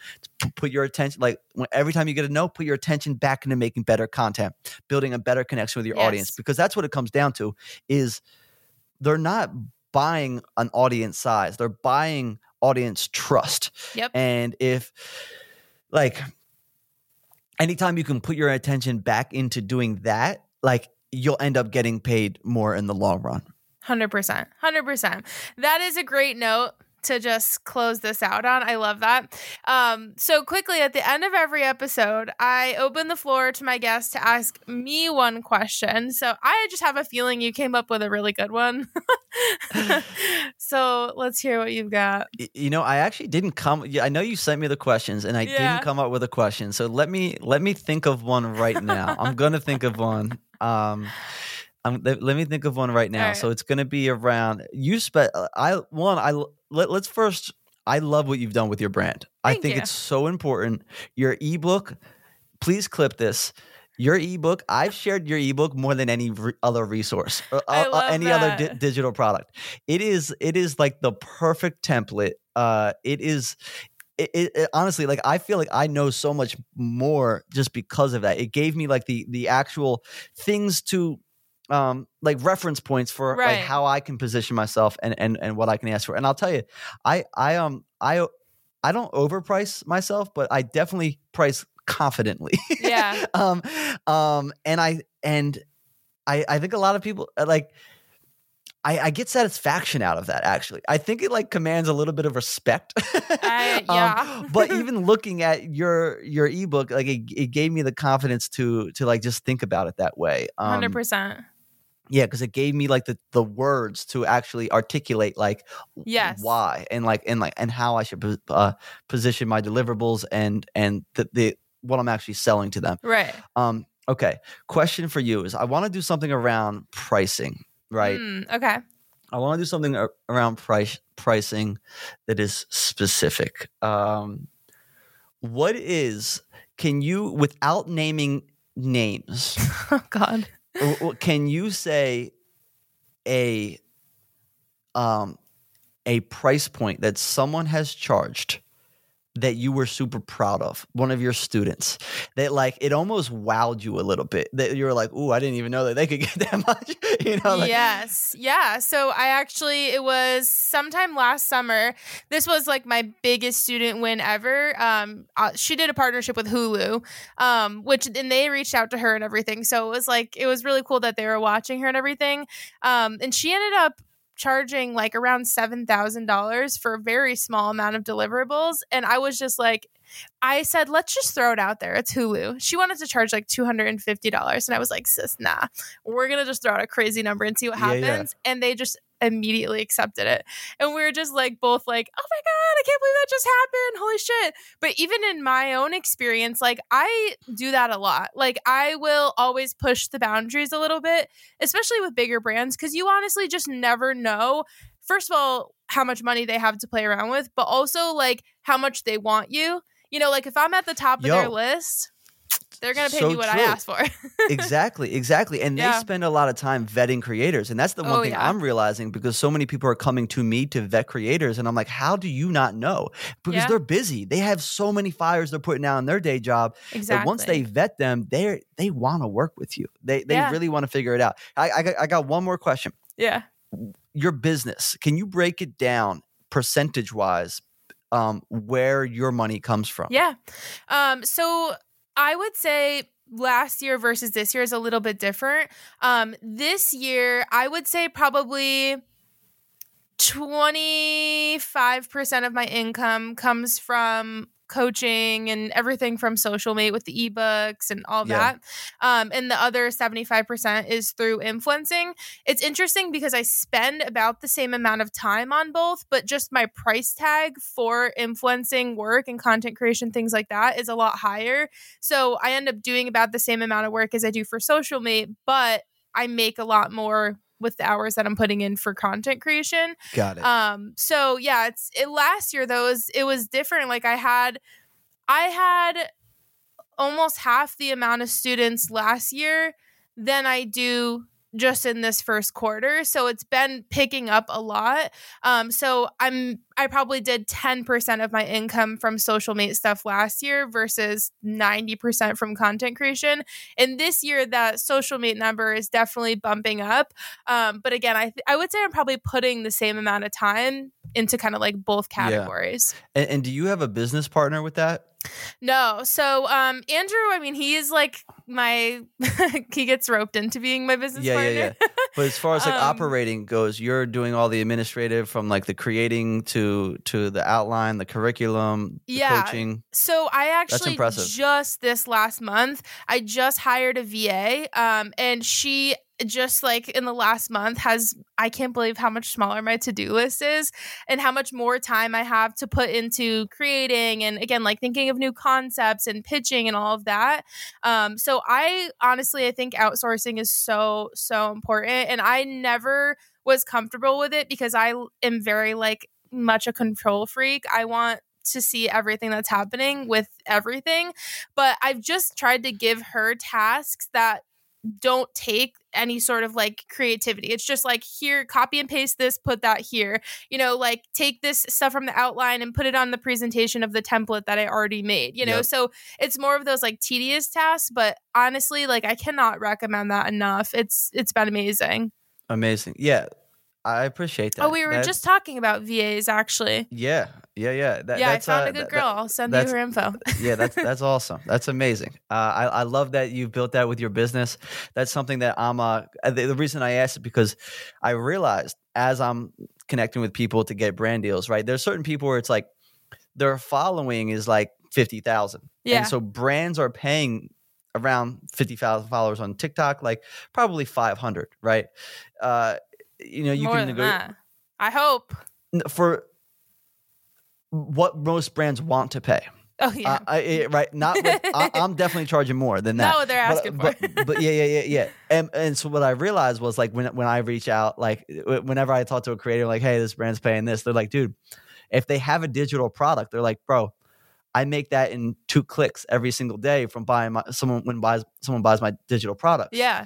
Put your attention, like, every time you get a no, put your attention back into making better content, building a better connection with your audience, because that's what it comes down to. Is they're not buying an audience size, they're buying audience trust. Yep. And if, like, anytime you can put your attention back into doing that, like, you'll end up getting paid more in the long run. 100%. 100%. That is a great note to just close this out on. I love that. So quickly, at the end of every episode, I open the floor to my guests to ask me one question. So I just have a feeling you came up with a really good one. So let's hear what you've got. You know, I actually didn't come. I know you sent me the questions, and I didn't come up with a question. So let me think of one right now. I'm gonna think of one. Let me think of one right now. Right. So it's going to be around you. Let's first. I love what you've done with your brand. Thank I think you. It's so important. Your ebook. Please clip this. Your ebook. I've shared your ebook more than any other resource, or any that. Other digital product. It is like the perfect template. It honestly, like, I feel like I know so much more just because of that. It gave me, like, the actual things to. Like, reference points for like how I can position myself and what I can ask for. And I'll tell you, I don't overprice myself, but I definitely price confidently. Yeah. And I think a lot of people, like, I get satisfaction out of that, actually. I think it, like, commands a little bit of respect. But even looking at your ebook, like, it gave me the confidence to like just think about it that way. 100%. Yeah, because it gave me, like, the words to actually articulate, like, why and how I should position my deliverables and the what I'm actually selling to them. Right. Okay. Question for you is, I want to do something around pricing. Right. Okay. I want to do something around pricing that is specific. What is? Can you, without naming names? Oh God. Can you say a price point that someone has charged that you were super proud of, one of your students, that, like, it almost wowed you a little bit, that you were like, ooh, I didn't even know that they could get that much, you know? Like, yes. Yeah. So it was sometime last summer. This was, like, my biggest student win ever. She did a partnership with Hulu, and they reached out to her and everything. So it was like, it was really cool that they were watching her and everything. And she ended up charging like around $7,000 for a very small amount of deliverables. And I was just like, I said, let's just throw it out there. It's Hulu. She wanted to charge like $250. And I was like, sis, nah, we're going to just throw out a crazy number and see what happens. Yeah. And they just immediately accepted it. And we were just like, both like, oh my God, I can't believe that just happened. Holy shit. But even in my own experience, like, I do that a lot. Like, I will always push the boundaries a little bit, especially with bigger brands, because you honestly just never know. First of all, how much money they have to play around with, but also, like, how much they want you. You know, like, if I'm at the top of their list, they're going to pay me what I asked for. Exactly. And they spend a lot of time vetting creators. And that's the one thing I'm realizing, because so many people are coming to me to vet creators. And I'm like, how do you not know? Because they're busy. They have so many fires they're putting out in their day job. Exactly. That once they vet them, they want to work with you. They really want to figure it out. I got one more question. Yeah. Your business, can you break it down percentage-wise where your money comes from? Yeah. So I would say last year versus this year is a little bit different. This year, I would say probably 25% of my income comes from coaching and everything from Social Mate with the ebooks and all that. Yeah. And the other 75% is through influencing. It's interesting because I spend about the same amount of time on both, but just my price tag for influencing work and content creation, things like that, is a lot higher. So I end up doing about the same amount of work as I do for Social Mate, but I make a lot more with the hours that I'm putting in for content creation. Got it. So yeah, last year though, it was different. Like I had almost half the amount of students last year than I do just in this first quarter. So it's been picking up a lot. So I probably did 10% of my income from Social Mate stuff last year versus 90% from content creation. And this year that Social Mate number is definitely bumping up. But again, I would say I'm probably putting the same amount of time into kind of like both categories. Yeah. And do you have a business partner with that? No. So Andrew, I mean, he is like he gets roped into being my business partner. Yeah. But as far as like operating goes, you're doing all the administrative from like the creating to the outline, the curriculum, the coaching. So I actually just this last month, I just hired a VA and she just like in the last month I can't believe how much smaller my to-do list is and how much more time I have to put into creating and again, like thinking of new concepts and pitching and all of that. So I honestly, I think outsourcing is so, so important. And I never was comfortable with it because I am very like much a control freak. I want to see everything that's happening with everything, but I've just tried to give her tasks that don't take any sort of like creativity. It's just like, here, copy and paste this, put that here, you know, like take this stuff from the outline and put it on the presentation of the template that I already made, you know? Yep. So it's more of those like tedious tasks, but honestly, like I cannot recommend that enough. It's been amazing. Amazing. Yeah. I appreciate that. Oh, we were just talking about VAs actually. Yeah. That's, I found a good girl. I'll send you her info. Yeah, that's awesome. That's amazing. I love that you've built that with your business. That's something that the reason I asked it because I realized as I'm connecting with people to get brand deals, right? There's certain people where it's like their following is like 50,000. Yeah. And so brands are paying around 50,000 followers on TikTok, like probably 500, right? You know, you more can negotiate. I hope for what most brands want to pay. Oh yeah, right. Not with, I'm definitely charging more than that. No, they're asking for. But yeah. And so what I realized was like when I reach out, like whenever I talk to a creator, like, hey, this brand's paying this. They're like, dude, if they have a digital product, they're like, bro, I make that in 2 clicks every single day from someone buys my digital product. Yeah.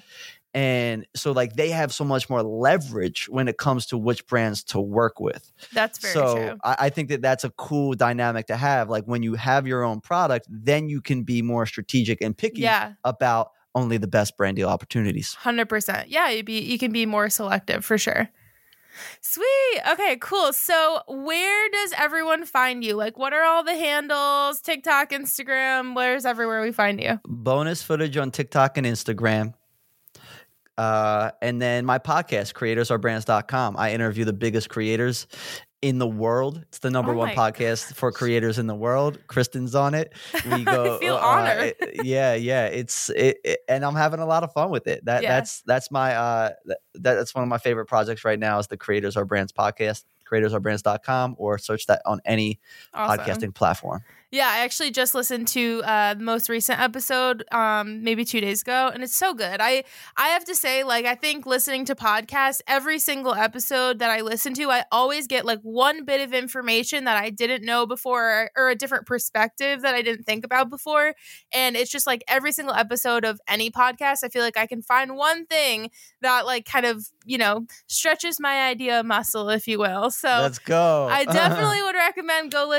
And so like they have so much more leverage when it comes to which brands to work with. That's very true. I think that's a cool dynamic to have. Like when you have your own product, then you can be more strategic and picky about only the best brand deal opportunities. 100%. Yeah, you can be more selective for sure. Sweet. Okay, cool. So where does everyone find you? Like what are all the handles? TikTok, Instagram, where's everywhere we find you? Bonus Footage on TikTok and Instagram. And then my podcast, creatorsarebrands.com. I interview the biggest creators in the world. It's the number one podcast for creators in the world. Kristen's on it. We go. I feel honored. Yeah. It's and I'm having a lot of fun with it. That's my that's one of my favorite projects right now is the Creators Are Brands podcast. creatorsarebrands.com or search that on any podcasting platform. Yeah, I actually just listened to the most recent episode maybe 2 days ago, and it's so good. I have to say, like, I think listening to podcasts, every single episode that I listen to, I always get, like, one bit of information that I didn't know before or a different perspective that I didn't think about before. And it's just, like, every single episode of any podcast, I feel like I can find one thing that, like, kind of, you know, stretches my idea muscle, if you will. So let's go. I definitely would recommend going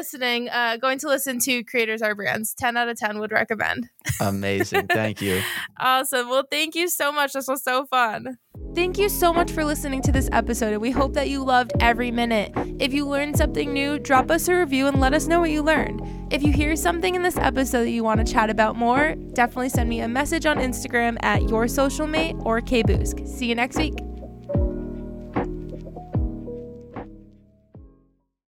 to listen to Creators Are Brands. 10 out of 10 would recommend. Amazing. Thank you. Awesome. Well, thank you so much. This was so fun. Thank you so much for listening to this episode, and we hope that you loved every minute. If you learned something new, drop us a review and let us know what you learned. If you hear something in this episode that you want to chat about more, definitely send me a message on Instagram at YourSocialMate or KBousq. See you next week.